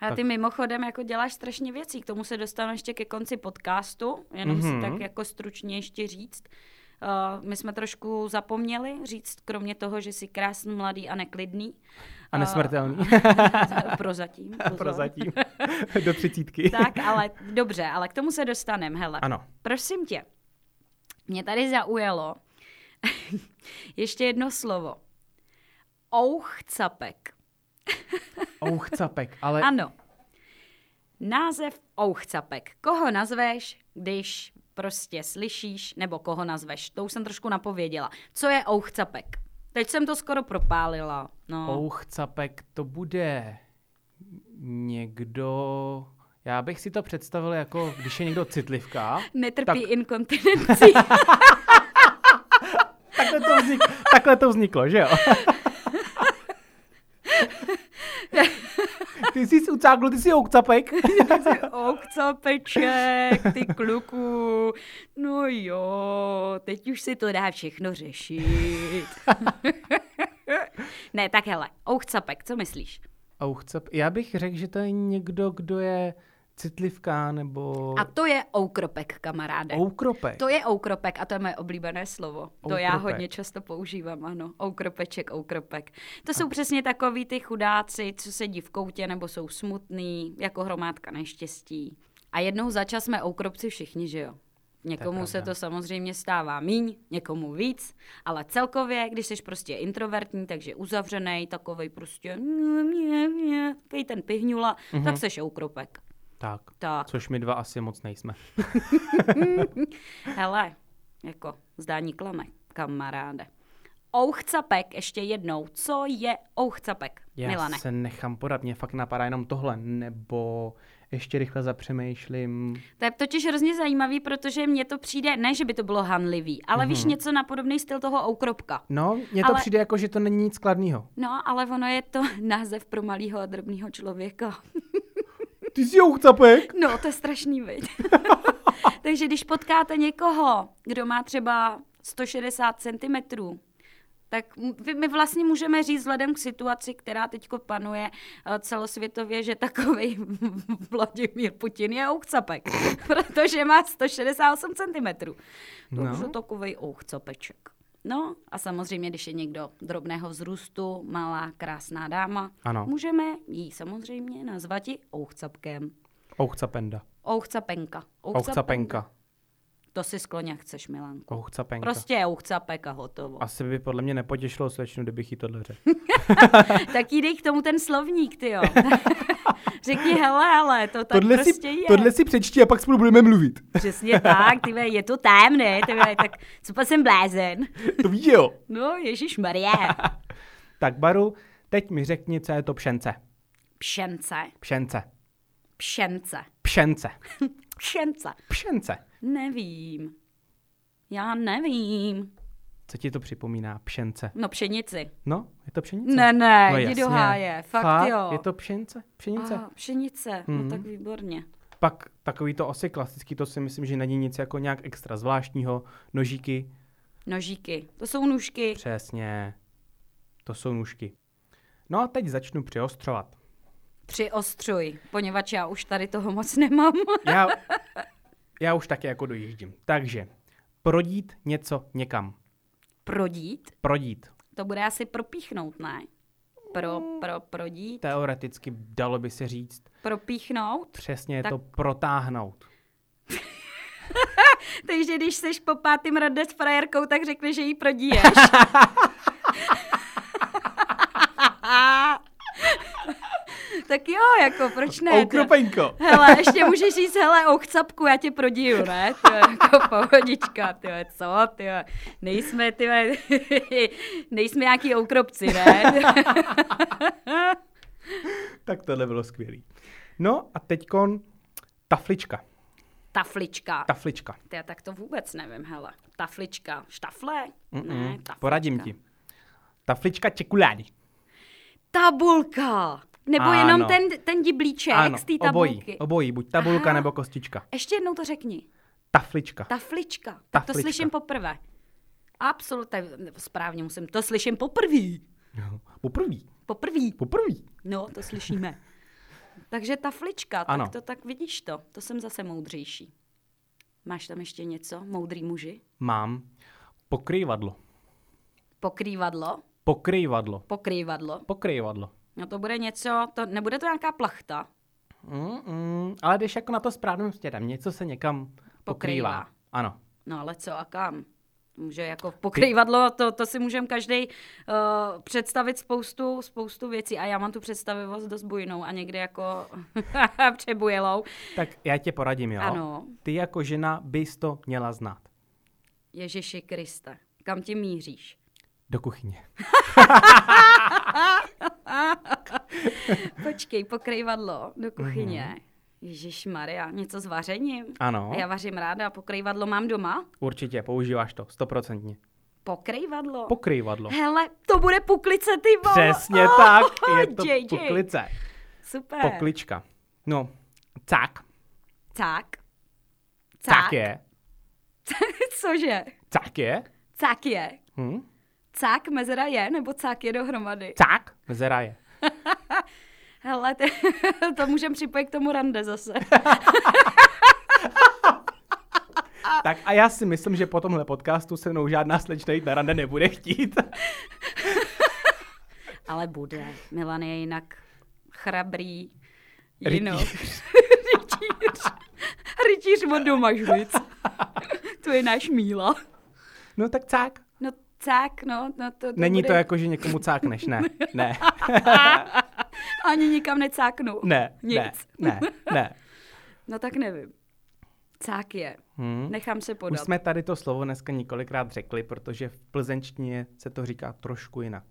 A ty tak... mimochodem jako děláš strašně věcí. K tomu se dostanu ještě ke konci podcastu. Jenom mm-hmm. si tak jako stručně ještě říct. Uh, my jsme trošku zapomněli říct, kromě toho, že jsi krásný, mladý a neklidný. A nesmrtelný. Uh, prozatím. Prozatím. Do třicítky. Tak, ale dobře, ale k tomu se dostaneme. Hele, ano. Prosím tě, mě tady zaujalo ještě jedno slovo. Ouchcapek. Ouchcapek, ale... Ano. Název ouchcapek. Koho nazveš, když... Prostě slyšíš, nebo koho nazveš. To už jsem trošku napověděla. Co je ouchcapek? Teď jsem to skoro propálila. No. Ouchcapek to bude někdo... Já bych si to představil jako, když je někdo citlivka. Netrpí tak... inkontinencí. Takhle, to vznik... Takhle to vzniklo, že jo? Ty jsi ucákl, ty jsi okcapek. Ty jsi okcapeček, ty kluku. No jo, teď už si to dá všechno řešit. Ne, tak hele, ouchcapek, co myslíš? Ouchcap, já bych řekl, že to je někdo, kdo je citlivka nebo... A to je oukropek, kamaráde. Oukropek? To je oukropek a to je moje oblíbené slovo. Oukropek. To já hodně často používám, ano. Oukropeček, oukropek. To a... jsou přesně takový ty chudáci, co sedí v koutě nebo jsou smutný, jako hromádka neštěstí. A jednou za čas jsme oukropci všichni, že jo? Někomu se to samozřejmě stává míň, někomu víc, ale celkově, když jsi prostě introvertní, takže uzavřenej, takovej prostě mě, mě, pej ten pihňula, mm-hmm. tak seš oukropek. Tak, tak, což my dva asi moc nejsme. Hele, jako zdání klame, kamaráde. Ouchcapek, ještě jednou, co je ouchcapek, já Milane? Já se nechám podat, mě fakt napadá jenom tohle, nebo... Ještě rychle zapřemýšlím. To je totiž hrozně zajímavý, protože mně to přijde, ne, že by to bylo hanlivý, ale mm-hmm. víš, něco na podobný styl toho oukropka. No, mně to ale... přijde jako, že to není nic kladného. No, ale ono je to název pro malýho a drobného člověka. Ty jsi ouchcapek? No, to je strašný, viď. Takže když potkáte někoho, kdo má třeba sto šedesát centimetrů, tak my vlastně můžeme říct vzhledem k situaci, která teďko panuje celosvětově, že takovej Vladimír Putin je ouchcapek, protože má sto šedesát osm centimetrů. To no. už je takovej ouchcapeček. No a samozřejmě, když je někdo drobného vzrůstu, malá, krásná dáma, ano. můžeme ji samozřejmě nazvat i ouchcapkem. Ouchcapenda. Ouchcapenka. Ouchcapenka. To si skloně chceš, Milanko. Ouchcapenka. Prostě je ouchcapek a hotovo. Asi by podle mě nepotěšilo slečnu, kdybych jí tohle řekl. Tak jí dej k tomu ten slovník, ty jo. Řekni, hele, hele, to tak tohle prostě si, je. Tohle si přečti a pak spolu budeme mluvit. Přesně tak, ty je to tam, ne? Tyve, tak co pak jsem blázen? To víš, jo. No, ježišmarja. Tak, Baru, teď mi řekni, co je to pšence. Pšence. Pšence. Pšence. Pšence. Pšence. Pšence. Nevím. Já nevím. Co ti to připomíná? Pšence. No pšenici. No, je to pšenice? Ne, ne, no, jdi do háje. Fakt, Fakt jo. Je to pšenice? Pšenice. A, pšenice, mm. no tak výborně. Pak takový to asi klasický, to si myslím, že není nic jako nějak extra zvláštního. Nožíky. Nožíky, to jsou nůžky. Přesně, to jsou nůžky. No a teď začnu přiostřovat. Přiostřuj, poněvadž já už tady toho moc nemám. Já... Já už taky jako dojíždím. Takže prodít něco někam. Prodít? Prodít. To bude asi propíchnout, ne? Pro, pro, prodít. Teoreticky dalo by se říct. Propíchnout? Přesně, tak... to protáhnout. Takže když seš po pátým rande s frajerkou, tak řekneš, že jí prodíješ. Tak jo, jako, proč ne? Oukropenko. Hele, ještě můžeš říct, hele, ouchcapku, já tě prodiju, ne? To je jako pohodička, tyhle, co, tyhle, nejsme, tyhle, nejsme nějaký oukropci, ne? Tak tohle bylo skvělý. No a teďkon taflička. Taflička. Taflička. Ty, já tak to vůbec nevím, hele. Taflička. Štafle? Mm-mm. Ne, taflička. Poradím ti. Taflička čekulády. Tabulka. Nebo ano. jenom ten, ten diblíček ano, z té tabulky. Obojí, obojí, buď tabulka Aha. nebo kostička. Ještě jednou to řekni. Taflička. Taflička. Tak Taflička. To slyším poprvé. Absolutně správně musím. To slyším poprvé. No, poprví. Poprví. Poprví. No, to slyšíme. Takže taflička, ano. tak to tak vidíš to. To jsem zase moudřejší. Máš tam ještě něco, moudrý muži? Mám. Pokrývadlo. Pokrývadlo? Pokrývadlo. Pokrývadlo. Pokrývadlo. No to bude něco, to, nebude to nějaká plachta. Mm-mm, ale jdeš jako na to správným směrem, něco se někam pokrývá. pokrývá. Ano. No ale co a kam? Může jako pokrývadlo, to, to si můžeme každej uh, představit spoustu, spoustu věcí. A já mám tu představivost dost bujnou a někdy jako přebujelou. Tak já tě poradím, jo? Ano. Ty jako žena bys to měla znát. Ježiši Kriste, kam ti míříš? Do kuchyně. Počkej, pokrývadlo do kuchyně. Mm. Ježišmarja, něco s vařením. Ano. Já vařím ráda, pokrývadlo mám doma. Určitě, používáš to, stoprocentně. Pokrývadlo? Pokrývadlo. Hele, to bude puklice, ty vole. Přesně oh, tak, je to děj, puklice. Děj. Super. Poklička. No, cák. Cák. Cák. Cák je. Cože? Cák je. Cák je. Hm? Cák mezera je, nebo cák je dohromady? Cák mezera je. Hele, t- to můžem připojit k tomu rande zase. Tak a já si myslím, že po tomhle podcastu se mnou žádná slečna jít na rande nebude chtít. Ale bude. Milan je jinak chrabrý. Rytíř. Rytíř. Rytíř od Domažlic. To je náš Míla. No tak cák. No cák, no. no to, to Není bude... to jako, že někomu cákneš, ne. Ne. Ani nikam necáknu. Ne, Nic. ne, ne, ne. No tak nevím. Cák je. Hmm. Nechám se podat. Už jsme tady to slovo dneska několikrát řekli, protože v plzeňštině se to říká trošku jinak.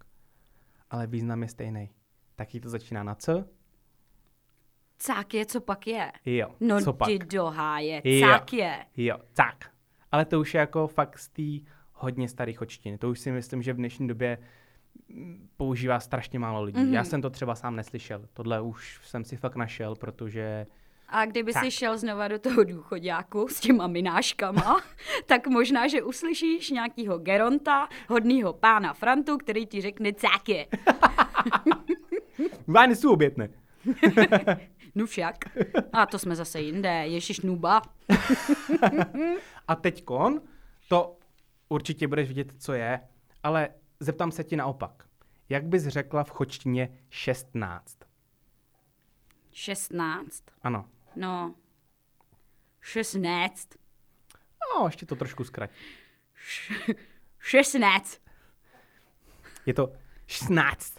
Ale význam je stejný. Taky to začíná na co? Cák je, co pak je. Jo, no co pak. No ty do háje, cák jo. je. Jo, cák. Ale to už je jako fakt z té hodně staré chodštiny. To už si myslím, že v dnešní době používá strašně málo lidí. Mm-hmm. Já jsem to třeba sám neslyšel. Tohle už jsem si fakt našel, protože... A kdyby tak. si šel znova do toho důchoďáku s těma mináškama, tak možná, že uslyšíš nějakýho geronta, hodnýho pána Frantu, který ti řekne cák je. Vány jsou obětné. No však. A to jsme zase jinde. Ježiš nuba. A teďkon, to určitě budeš vidět, co je, ale zeptám se ti naopak. Jak bys řekla v chodštině šestnáct? Šestnáct? Ano. No, šestnáct. No, ještě to trošku zkrať. Š- šestnáct. Je to šestnáct.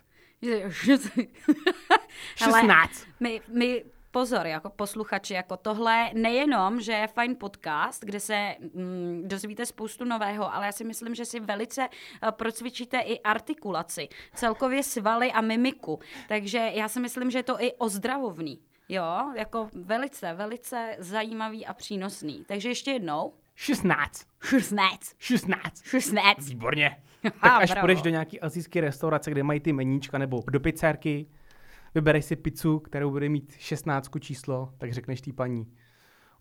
šestnáct. My, my, pozor, jako posluchači, jako tohle nejenom, že je fajn podcast, kde se mm, dozvíte spoustu nového, ale já si myslím, že si velice uh, procvičíte i artikulaci, celkově svaly a mimiku. Takže já si myslím, že je to i ozdravovný. Jo, jako velice, velice zajímavý a přínosný. Takže ještě jednou. šestnáct. šestnáct. šestnáct. šestnáct. Výborně. Tak a až bravo. Půjdeš do nějaký asijské restaurace, kde mají ty meníčka, nebo do pizzerky, vybereš si pizzu, kterou bude mít šestnáct číslo, tak řekneš tý paní.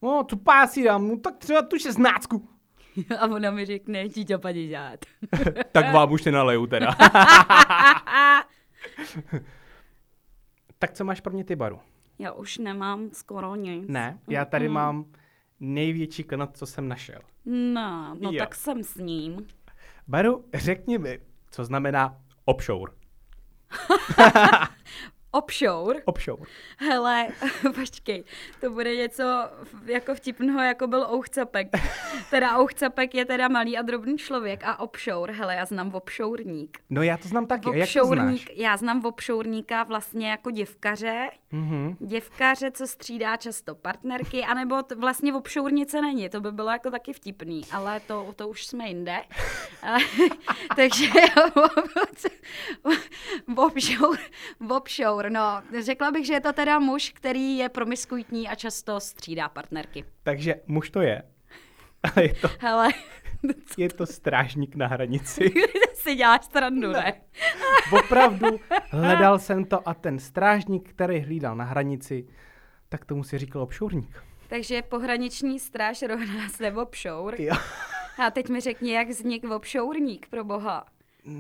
No, tu pásí dám, no tak třeba tu šestnáct. A ona mi řekne, číčo padesát. Tak vám už nenaleju teda. Tak co máš pro mě ty, Baru? Já už nemám skoro nic. Ne, já tady mm. mám největší knot, co jsem našel. No, no jo. Tak jsem s ním. Baru, řekni mi, co znamená offshore. Offshore? Offshore. Hele, počkej, to bude něco jako vtipného, jako byl ouchcapek. Teda ouchcapek je teda malý a drobný člověk a offshore, hele, já znám offshoreník. No já to znám taky, jak to znáš? Já znám offshoreníka vlastně jako děvkaře, mm-hmm. děvkaře, co střídá často partnerky, anebo t- vlastně offshorenice není, to by bylo jako taky vtipný, ale to, to už jsme jinde. Takže offshore, offshore. No, řekla bych, že je to teda muž, který je promiskuitní a často střídá partnerky. Takže muž to je. Ale je to, Hele, je to strážník na hranici. Si děláš srandu, ne? ne? Opravdu, hledal jsem to a ten strážník, který hlídal na hranici, tak tomu si říkal obšourník. Takže pohraniční stráž rovná se obšour. Jo. A teď mi řekni, jak vznik obšourník, pro boha.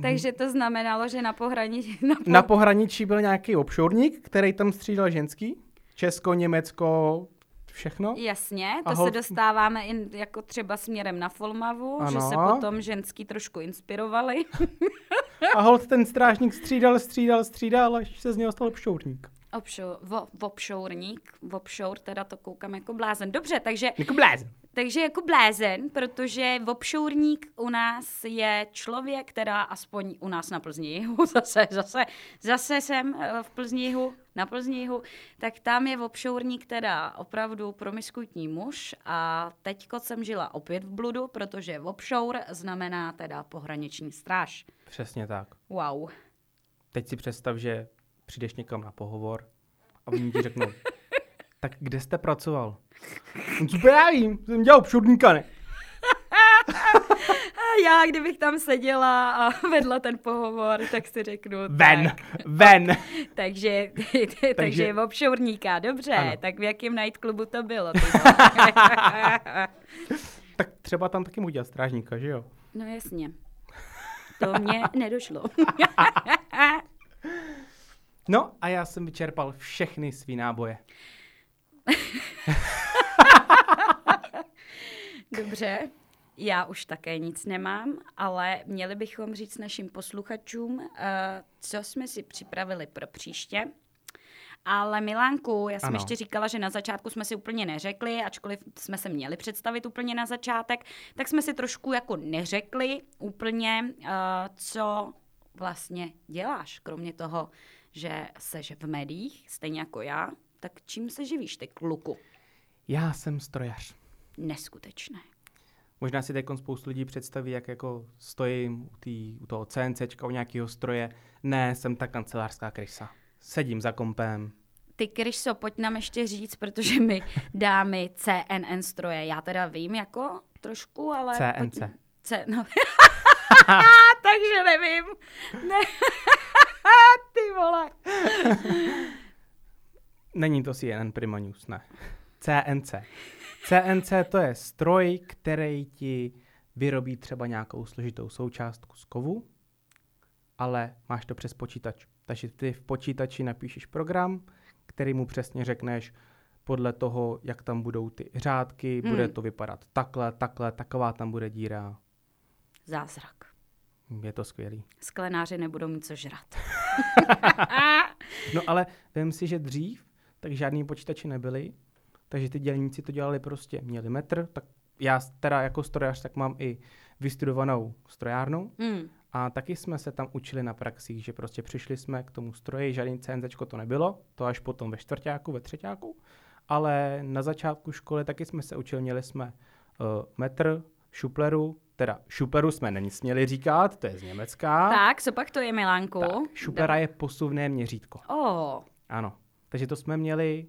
Takže to znamenalo, že na pohraničí... Na, po... na pohraničí byl nějaký obšourník, který tam střídal ženský? Česko, Německo, všechno? Jasně, to Ahol... se dostáváme i jako třeba směrem na Folmavu, ano. Že se potom ženský trošku inspirovali. A holt ten strážník střídal, střídal, střídal, až se z něho stal obšourník. Obšourník, obšour, teda to koukám jako blázen. Dobře, takže... Jako blázen. Takže jako blázen, protože offshoreník u nás je člověk, teda aspoň u nás na Plzni jihu, zase, zase, zase jsem v Plzni jihu, na Plzni jihu, tak tam je offshoreník teda opravdu promiskuitní muž a teďko jsem žila opět v bludu, protože offshore znamená teda pohraniční stráž. Přesně tak. Wow. Teď si představ, že přijdeš někam na pohovor a oni ti řeknou... Tak kde jste pracoval? No, super, já vím, jsem dělal obšourníka, ne? já, kdybych tam seděla a vedla ten pohovor, tak si řeknu... Ven, tak, ven. takže, takže, takže obšourníka, dobře, ano. Tak v jakém night klubu to bylo? Tak třeba tam taky mohu dělat strážníka, že jo? No jasně. To mě nedošlo. No a já jsem vyčerpal všechny svý náboje. Dobře, já už také nic nemám, ale měli bychom říct našim posluchačům, uh, co jsme si připravili pro příště. Ale Milánku, já jsem ano. ještě říkala, že na začátku jsme si úplně neřekli, ačkoliv jsme se měli představit úplně na začátek, tak jsme si trošku jako neřekli úplně, uh, co vlastně děláš, kromě toho, že seš v médiích, stejně jako já, tak čím se živíš ty, kluku? Já jsem strojař. Neskutečné. Možná si teď spoustu lidí představí, jak jako stojím u, tý, u toho CNCčka, u nějakého stroje. Ne, jsem ta kancelářská krysa. Sedím za kompem. Ty, Kryšo, pojď nám ještě říct, protože my dámy C N N stroje. Já teda vím jako trošku, ale... C N C. Pojď... C... No. Takže nevím. Ne... Ty vole. Není to C N N Prima News, ne. C N C. C N C to je stroj, který ti vyrobí třeba nějakou složitou součástku z kovu, ale máš to přes počítač. Takže ty v počítači napíšeš program, který mu přesně řekneš podle toho, jak tam budou ty řádky, hmm. bude to vypadat takhle, takhle, taková tam bude díra. Zázrak. Je to skvělý. Sklenáři nebudou mít co žrat. No ale vím si, že dřív tak žádný počítači nebyly, takže ty dělníci to dělali prostě, měli metr, tak já teda jako strojař tak mám i vystudovanou strojárnu hmm. a taky jsme se tam učili na praxích, že prostě přišli jsme k tomu stroji, žádný CNZčko to nebylo, to až potom ve čtvrťáku, ve třeťáku, ale na začátku školy taky jsme se učili, měli jsme uh, metr, šupleru, teda šuperu jsme neměli říkat, to je z německá. Tak, co pak to je, Milánku? Tak, šupera je posuvné měřítko. Oh. Ano, takže to jsme měli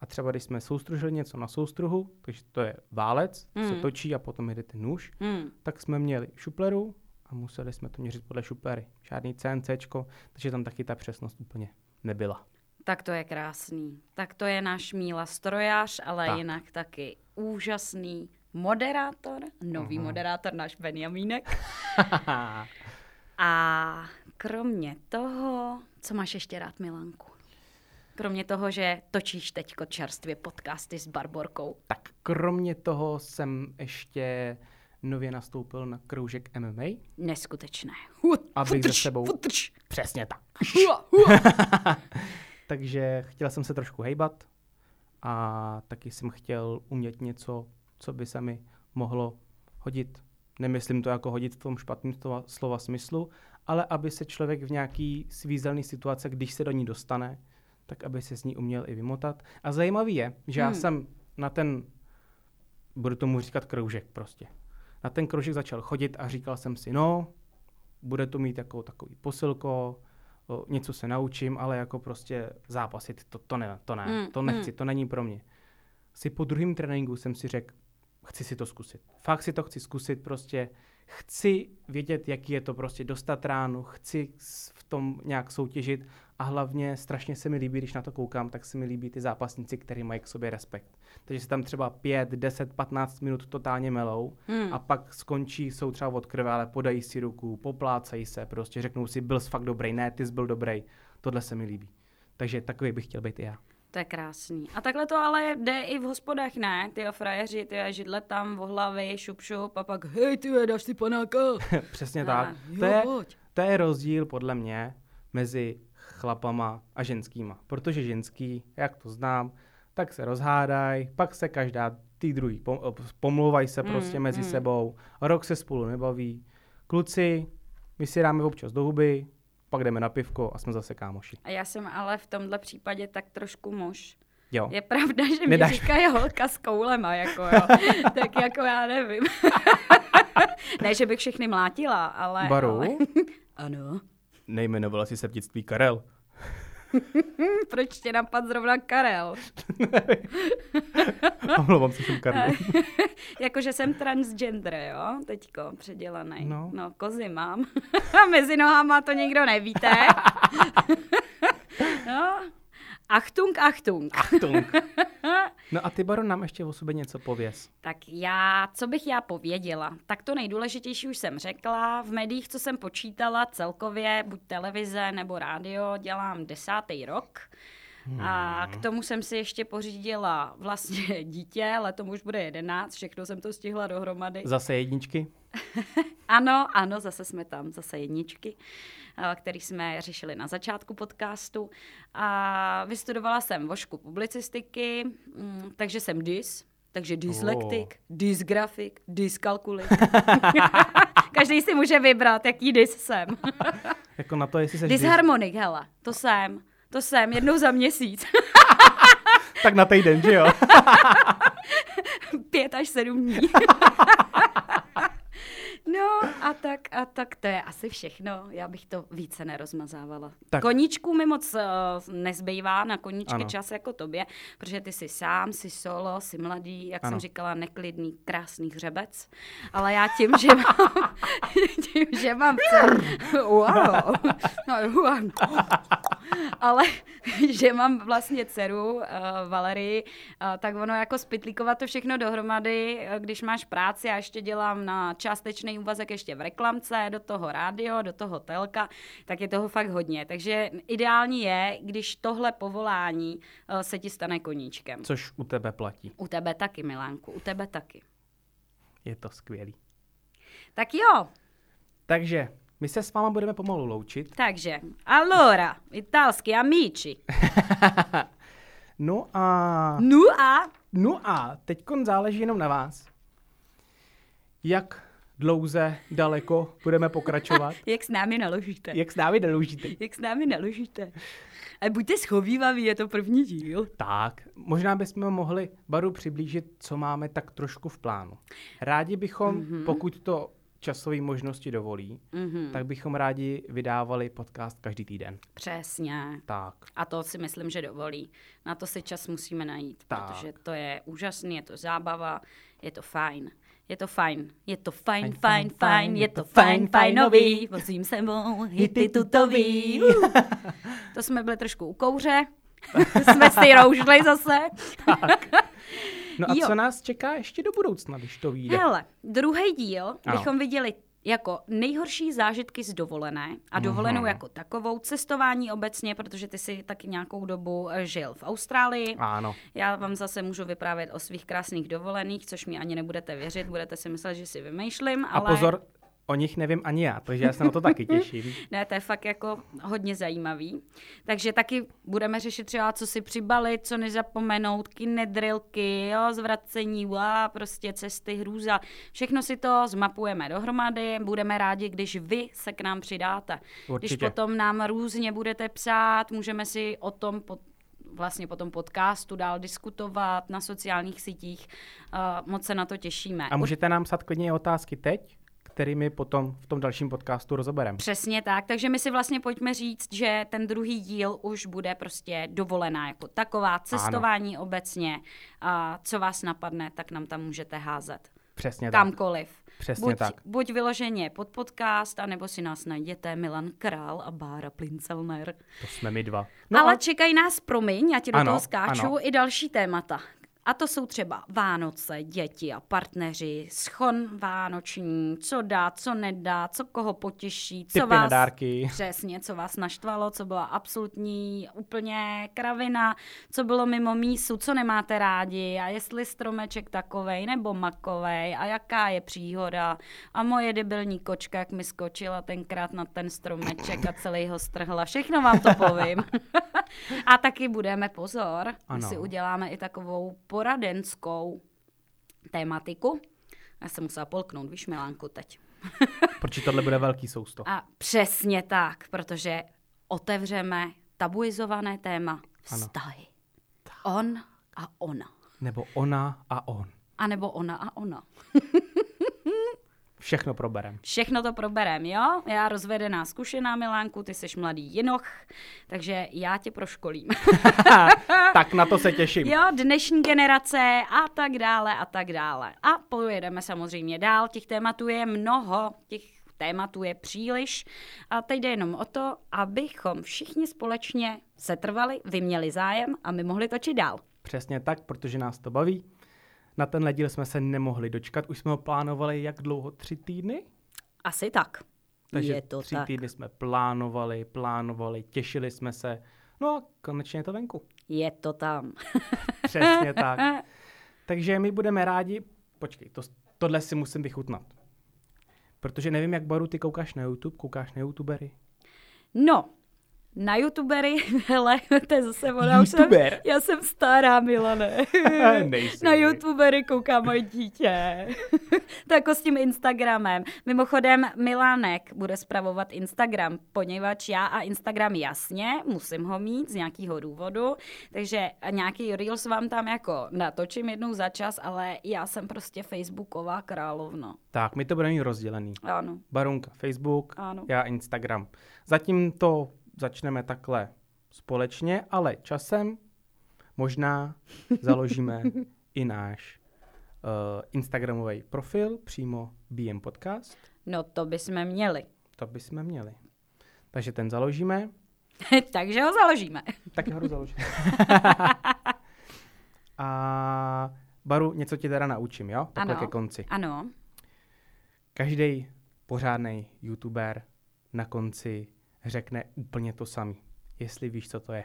a třeba když jsme soustružili něco na soustruhu, takže to je válec, mm. se točí a potom jde ten nůž, mm. tak jsme měli šupleru a museli jsme to měřit podle šuplery. Žádný CNCčko, takže tam taky ta přesnost úplně nebyla. Tak to je krásný. Tak to je náš Míla strojař, ale tak. Jinak taky úžasný moderátor, nový Aha. moderátor, náš Benjamínek. A kromě toho, co máš ještě rád, Milánku? Kromě toho, že točíš teďko čerstvě podcasty s Barborkou. Tak kromě toho jsem ještě nově nastoupil na kroužek M M A. Neskutečné. Abych za sebou... Futrč. Přesně tak. Hua, hua. Takže chtěl jsem se trošku hejbat a taky jsem chtěl umět něco, co by se mi mohlo hodit. Nemyslím to jako hodit v tom špatném slova, slova smyslu, ale aby se člověk v nějaký svízelný situace, když se do ní dostane, tak aby se z ní uměl i vymotat. A zajímavý je, že hmm. já jsem na ten, budu tomu říkat kroužek prostě, na ten kroužek začal chodit a říkal jsem si, no, bude to mít jako takový posilko, o, něco se naučím, ale jako prostě zápasit, to, to ne, to ne, hmm. to nechci, to není pro mě. Si po druhém tréninku jsem si řekl, chci si to zkusit. Fakt si to chci zkusit, prostě chci vědět, jaký je to prostě dostat ránu, chci v tom nějak soutěžit a hlavně strašně se mi líbí, když na to koukám, tak se mi líbí ty zápasníci, kteří mají k sobě respekt. Takže se tam třeba pět, deset, patnáct minut totálně melou hmm. a pak skončí, jsou třeba od krve, ale podají si ruku, poplácají se, prostě řeknou si, byl jsi fakt dobrý, ne, ty jsi byl dobrý, tohle se mi líbí. Takže takový bych chtěl být i já. To je krásný. A takhle to ale jde i v hospodách, ne? Ty frajeři, ty židle tam, vohlavy, šup, šup a pak hej, ty dáš si panáka. Přesně ne, tak. Jo, to, je, to je rozdíl podle mě mezi chlapama a ženskýma. Protože ženský, jak to znám, tak se rozhádají, pak se každá ty druhý pomlouvají se prostě mm, mezi mm. sebou. Rok se spolu nebaví. Kluci, my si dáme občas do huby, pak jdeme na pivko a jsme zase kámoši. A já jsem ale v tomhle případě tak trošku muž. Jo. Je pravda, že mi říkají holka s koulema, jako jo. Tak jako já nevím. Ne, že bych všechny mlátila, ale... Baru? Ale... Ano. Nejmenovala jsi se v dětství Karel. Proč tě napadl zrovna Karel? Omlouvám se, jsem Karel. Jakože jsem transgender, jo? Teďko předělanej. No, no kozy mám. Mezi nohama to nikdo nevíte. No. Achtung, achtung. Achtung. No a ty, Baro, nám ještě o sobě něco pověz. Tak já, co bych já pověděla? Tak to nejdůležitější už jsem řekla. V médiích, co jsem počítala celkově, buď televize nebo rádio, dělám desátý rok. Hmm. A k tomu jsem si ještě pořídila vlastně dítě, letom už bude jedenáct, všechno jsem to stihla dohromady. Zase jedničky? Ano, ano, zase jsme tam, zase jedničky, který jsme řešili na začátku podcastu. A vystudovala jsem vošku publicistiky, takže jsem dys, takže dyslektik, oh. dysgrafik, dyskalkulik. Každý si může vybrat, jaký dys jsem. Jako na to, jestli seš dysharmonik, dys... hele, to jsem, to jsem jednou za měsíc. Tak na týden, že jo? Pět až sedm dní. No a tak, a tak to je asi všechno. Já bych to více nerozmazávala. Tak. Koníčků mi moc uh, nezbývá, na koníčky ano. Čas jako tobě, protože ty jsi sám, jsi solo, jsi mladý, jak ano. jsem říkala, neklidný, krásný hřebec. Ale já tím, že mám... tím, že mám... Wow. No, wow. Ale že mám vlastně dceru, uh, Valerii, uh, tak ono jako spytlíkovat to všechno dohromady, uh, když máš práci, já ještě dělám na částečný úvazek ještě v reklamce, do toho rádio, do toho telka, tak je toho fakt hodně. Takže ideální je, když tohle povolání uh, se ti stane koníčkem. Což u tebe platí. U tebe taky, Milánku, u tebe taky. Je to skvělý. Tak jo. Takže... My se s váma budeme pomalu loučit. Takže, allora, italský amici. No a... No a? No a, teďkon záleží jenom na vás. Jak dlouze, daleko budeme pokračovat. Jak s námi naložíte. Jak s námi naložíte. Jak s námi naložíte. A buďte schovývaví, je to první díl. Tak, možná bychom mohli Baru přiblížit, co máme tak trošku v plánu. Rádi bychom, mm-hmm. pokud to... časové možnosti dovolí, mm-hmm. tak bychom rádi vydávali podcast každý týden. Přesně. Tak. A to si myslím, že dovolí. Na to si čas musíme najít, tak. Protože to je úžasný, je to zábava, je to fajn. Je to fajn, je to fajn, fajn, fajn, je to fajn, fajnový, vozím sebou hity tutový. Uh. To jsme byli trošku u kouře, jsme si roužli zase. Tak. No a jo. co nás čeká ještě do budoucna, když to vyjde? Hele, druhý díl ano. bychom viděli jako nejhorší zážitky z dovolené a dovolenou mm-hmm. jako takovou, cestování obecně, protože ty jsi taky nějakou dobu žil v Austrálii. Ano. Já vám zase můžu vyprávět o svých krásných dovolených, což mi ani nebudete věřit, budete si myslet, že si vymýšlím, ale... A pozor, o nich nevím ani já, takže já se na to taky těším. Ne, to je fakt jako hodně zajímavý. Takže taky budeme řešit třeba, co si přibalit, co nezapomenout, kinedrilky, jo, zvracení, uá, prostě cesty, hrůza. Všechno si to zmapujeme dohromady. Budeme rádi, když vy se k nám přidáte. Určitě. Když potom nám různě budete psát, můžeme si o tom pod, vlastně po tom podcastu dál diskutovat na sociálních sítích. Uh, moc se na to těšíme. A můžete nám psát klidně otázky teď? Kterými potom v tom dalším podcastu rozobereme. Přesně tak, takže my si vlastně pojďme říct, že ten druhý díl už bude prostě dovolená jako taková, cestování ano. obecně, a co vás napadne, tak nám tam můžete házet. Přesně kamkoliv. Tak. Přesně buď, tak. Buď vyloženě pod podcast, anebo si nás najděte Milan Král a Bára Plinzelner. To jsme my dva. No ale a... čekají nás, promiň, já ti do ano, toho skáču, ano. i další témata. A to jsou třeba Vánoce, děti a partneři, schon vánoční, co dá, co nedá, co koho potěší, co vás, přesně, co vás naštvalo, co byla absolutní úplně kravina, co bylo mimo mísu, co nemáte rádi a jestli stromeček takovej nebo makovej a jaká je příhoda a moje debilní kočka, jak mi skočila tenkrát na ten stromeček a celý ho strhla. Všechno vám to povím. A taky budeme pozor, my si uděláme i takovou poradenskou tématiku. Já jsem musela polknout, víš, Milánku, teď. Protože tohle bude velký sousto. A přesně tak, protože otevřeme tabuizované téma vztahy. Ano. On a ona. Nebo ona a on. A nebo ona a ona. Všechno proberem. Všechno to proberem, jo? Já rozvedená, zkušená Milánku, ty jsi mladý jinoch, takže já tě proškolím. Tak na to se těším. Jo, dnešní generace a tak dále a tak dále. A pojedeme samozřejmě dál, těch tématů je mnoho, těch tématů je příliš. A teď jde jenom o to, abychom všichni společně setrvali, vyměli zájem a my mohli točit dál. Přesně tak, protože nás to baví. Na tenhle díl jsme se nemohli dočkat, už jsme ho plánovali jak dlouho? Tři týdny? Asi tak. Takže je to tři tak. týdny jsme plánovali, plánovali, těšili jsme se. No a konečně je to venku. Je to tam. Přesně tak. Takže my budeme rádi, počkej, to, tohle si musím vychutnat. Protože nevím, jak Baru, ty koukáš na YouTube, koukáš na YouTubery? No. Na YouTubery, hele, to je zase ona, už jsem, já jsem stará, Milane. Na YouTubery kouká moje dítě. To jako s tím Instagramem. Mimochodem, Milánek bude spravovat Instagram, poněvadž já a Instagram jasně, musím ho mít z nějakého důvodu, takže nějaký Reels vám tam jako natočím jednou za čas, ale já jsem prostě Facebooková královna. Tak, my to budeme rozdělený. Ano. Barunka Facebook, ano. Já Instagram. Zatím to začneme takhle společně, ale časem možná založíme i náš uh, Instagramový profil, přímo B M Podcast. No to bychom měli. To bychom měli. Takže ten založíme. Takže ho založíme. Tak ho založíme. A Baru, něco ti teda naučím, jo? Takhle ano. Ke konci. Ano. Každý pořádnej YouTuber na konci řekne úplně to samý. Jestli víš, co to je.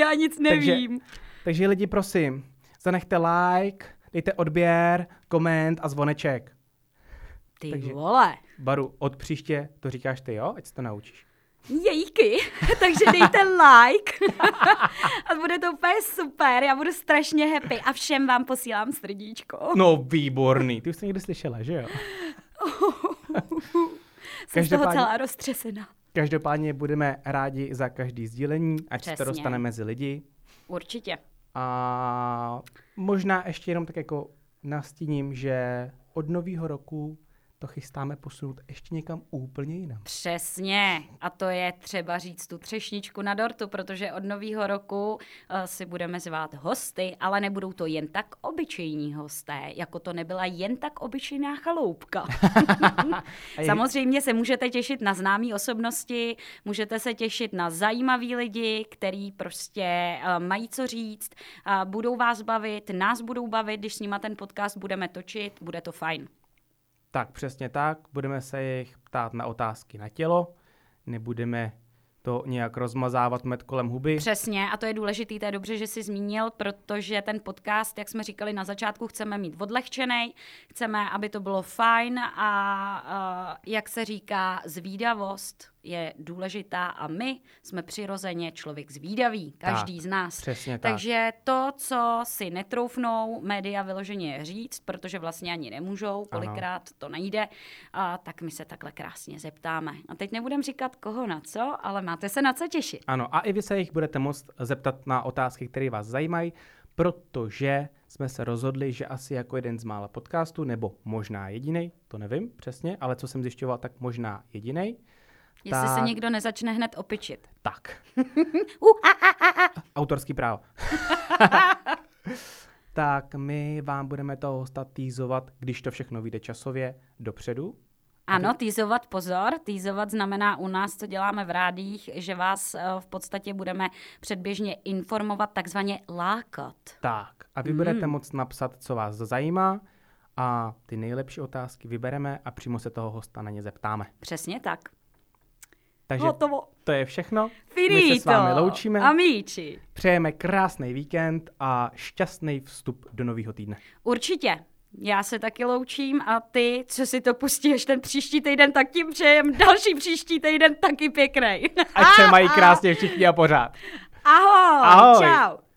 Já nic nevím. Takže, takže lidi, prosím, zanechte like, dejte odběr, koment a zvoneček. Ty takže, vole. Baru, od příště to říkáš ty, jo? Ať se to naučíš. Jejky, takže dejte like a bude to úplně super, já budu strašně happy a všem vám posílám srdíčko. No výborný, ty už jsi někdy slyšela, že jo? Jsem z toho celá roztřesená. Každopádně budeme rádi za každý sdílení, ať se to dostane mezi lidi. Určitě. A možná ještě jenom tak jako nastíním, že od nového roku to chystáme posunout ještě někam úplně jinam. Přesně. A to je třeba říct tu třešničku na dortu, protože od nového roku uh, si budeme zvát hosty, ale nebudou to jen tak obyčejní hosté, jako to nebyla jen tak obyčejná chaloupka. Samozřejmě se můžete těšit na známý osobnosti, můžete se těšit na zajímavý lidi, který prostě uh, mají co říct, uh, budou vás bavit, nás budou bavit, když s nima ten podcast budeme točit, bude to fajn. Tak, přesně tak. Budeme se jich ptát na otázky na tělo. Nebudeme to nějak rozmazávat med kolem huby. Přesně, a to je důležitý, to je dobře, že jsi zmínil, protože ten podcast, jak jsme říkali na začátku, chceme mít odlehčenej, chceme, aby to bylo fajn a, a jak se říká, zvídavost je důležitá a my jsme přirozeně člověk zvídavý, každý tak, z nás. Přesně tak. Takže to, co si netroufnou média vyloženě říct, protože vlastně ani nemůžou, kolikrát ano. To nejde, a tak my se takhle krásně zeptáme. A teď nebudem říkat koho na co, ale máte se na co těšit. Ano, a i vy se jich budete moct zeptat na otázky, které vás zajímají, protože jsme se rozhodli, že asi jako jeden z mála podcastů, nebo možná jedinej, to nevím přesně, ale co jsem zjišťoval, tak možná jedinej, jestli tak. Se někdo nezačne hned opičit. Tak. uh, a, a, a, a. Autorský právo. Tak my vám budeme toho hosta týzovat, když to všechno vyjde časově, dopředu. Ano, týzovat, pozor. Týzovat znamená u nás, co děláme v rádích, že vás v podstatě budeme předběžně informovat, takzvaně lákat. Tak. A vy mm. budete moct napsat, co vás zajímá. A ty nejlepší otázky vybereme a přímo se toho hosta na ně zeptáme. Přesně tak. Takže hotovo. To je všechno. Finito. My se s vámi loučíme. Amici. Přejeme krásný víkend a šťastný vstup do nového týdne. Určitě. Já se taky loučím a ty, co si to pustíš ten příští týden, tak tím přejem další příští týden taky pěkný. Ať se mají krásně všichni a pořád. Ahoj. Ahoj. Čau.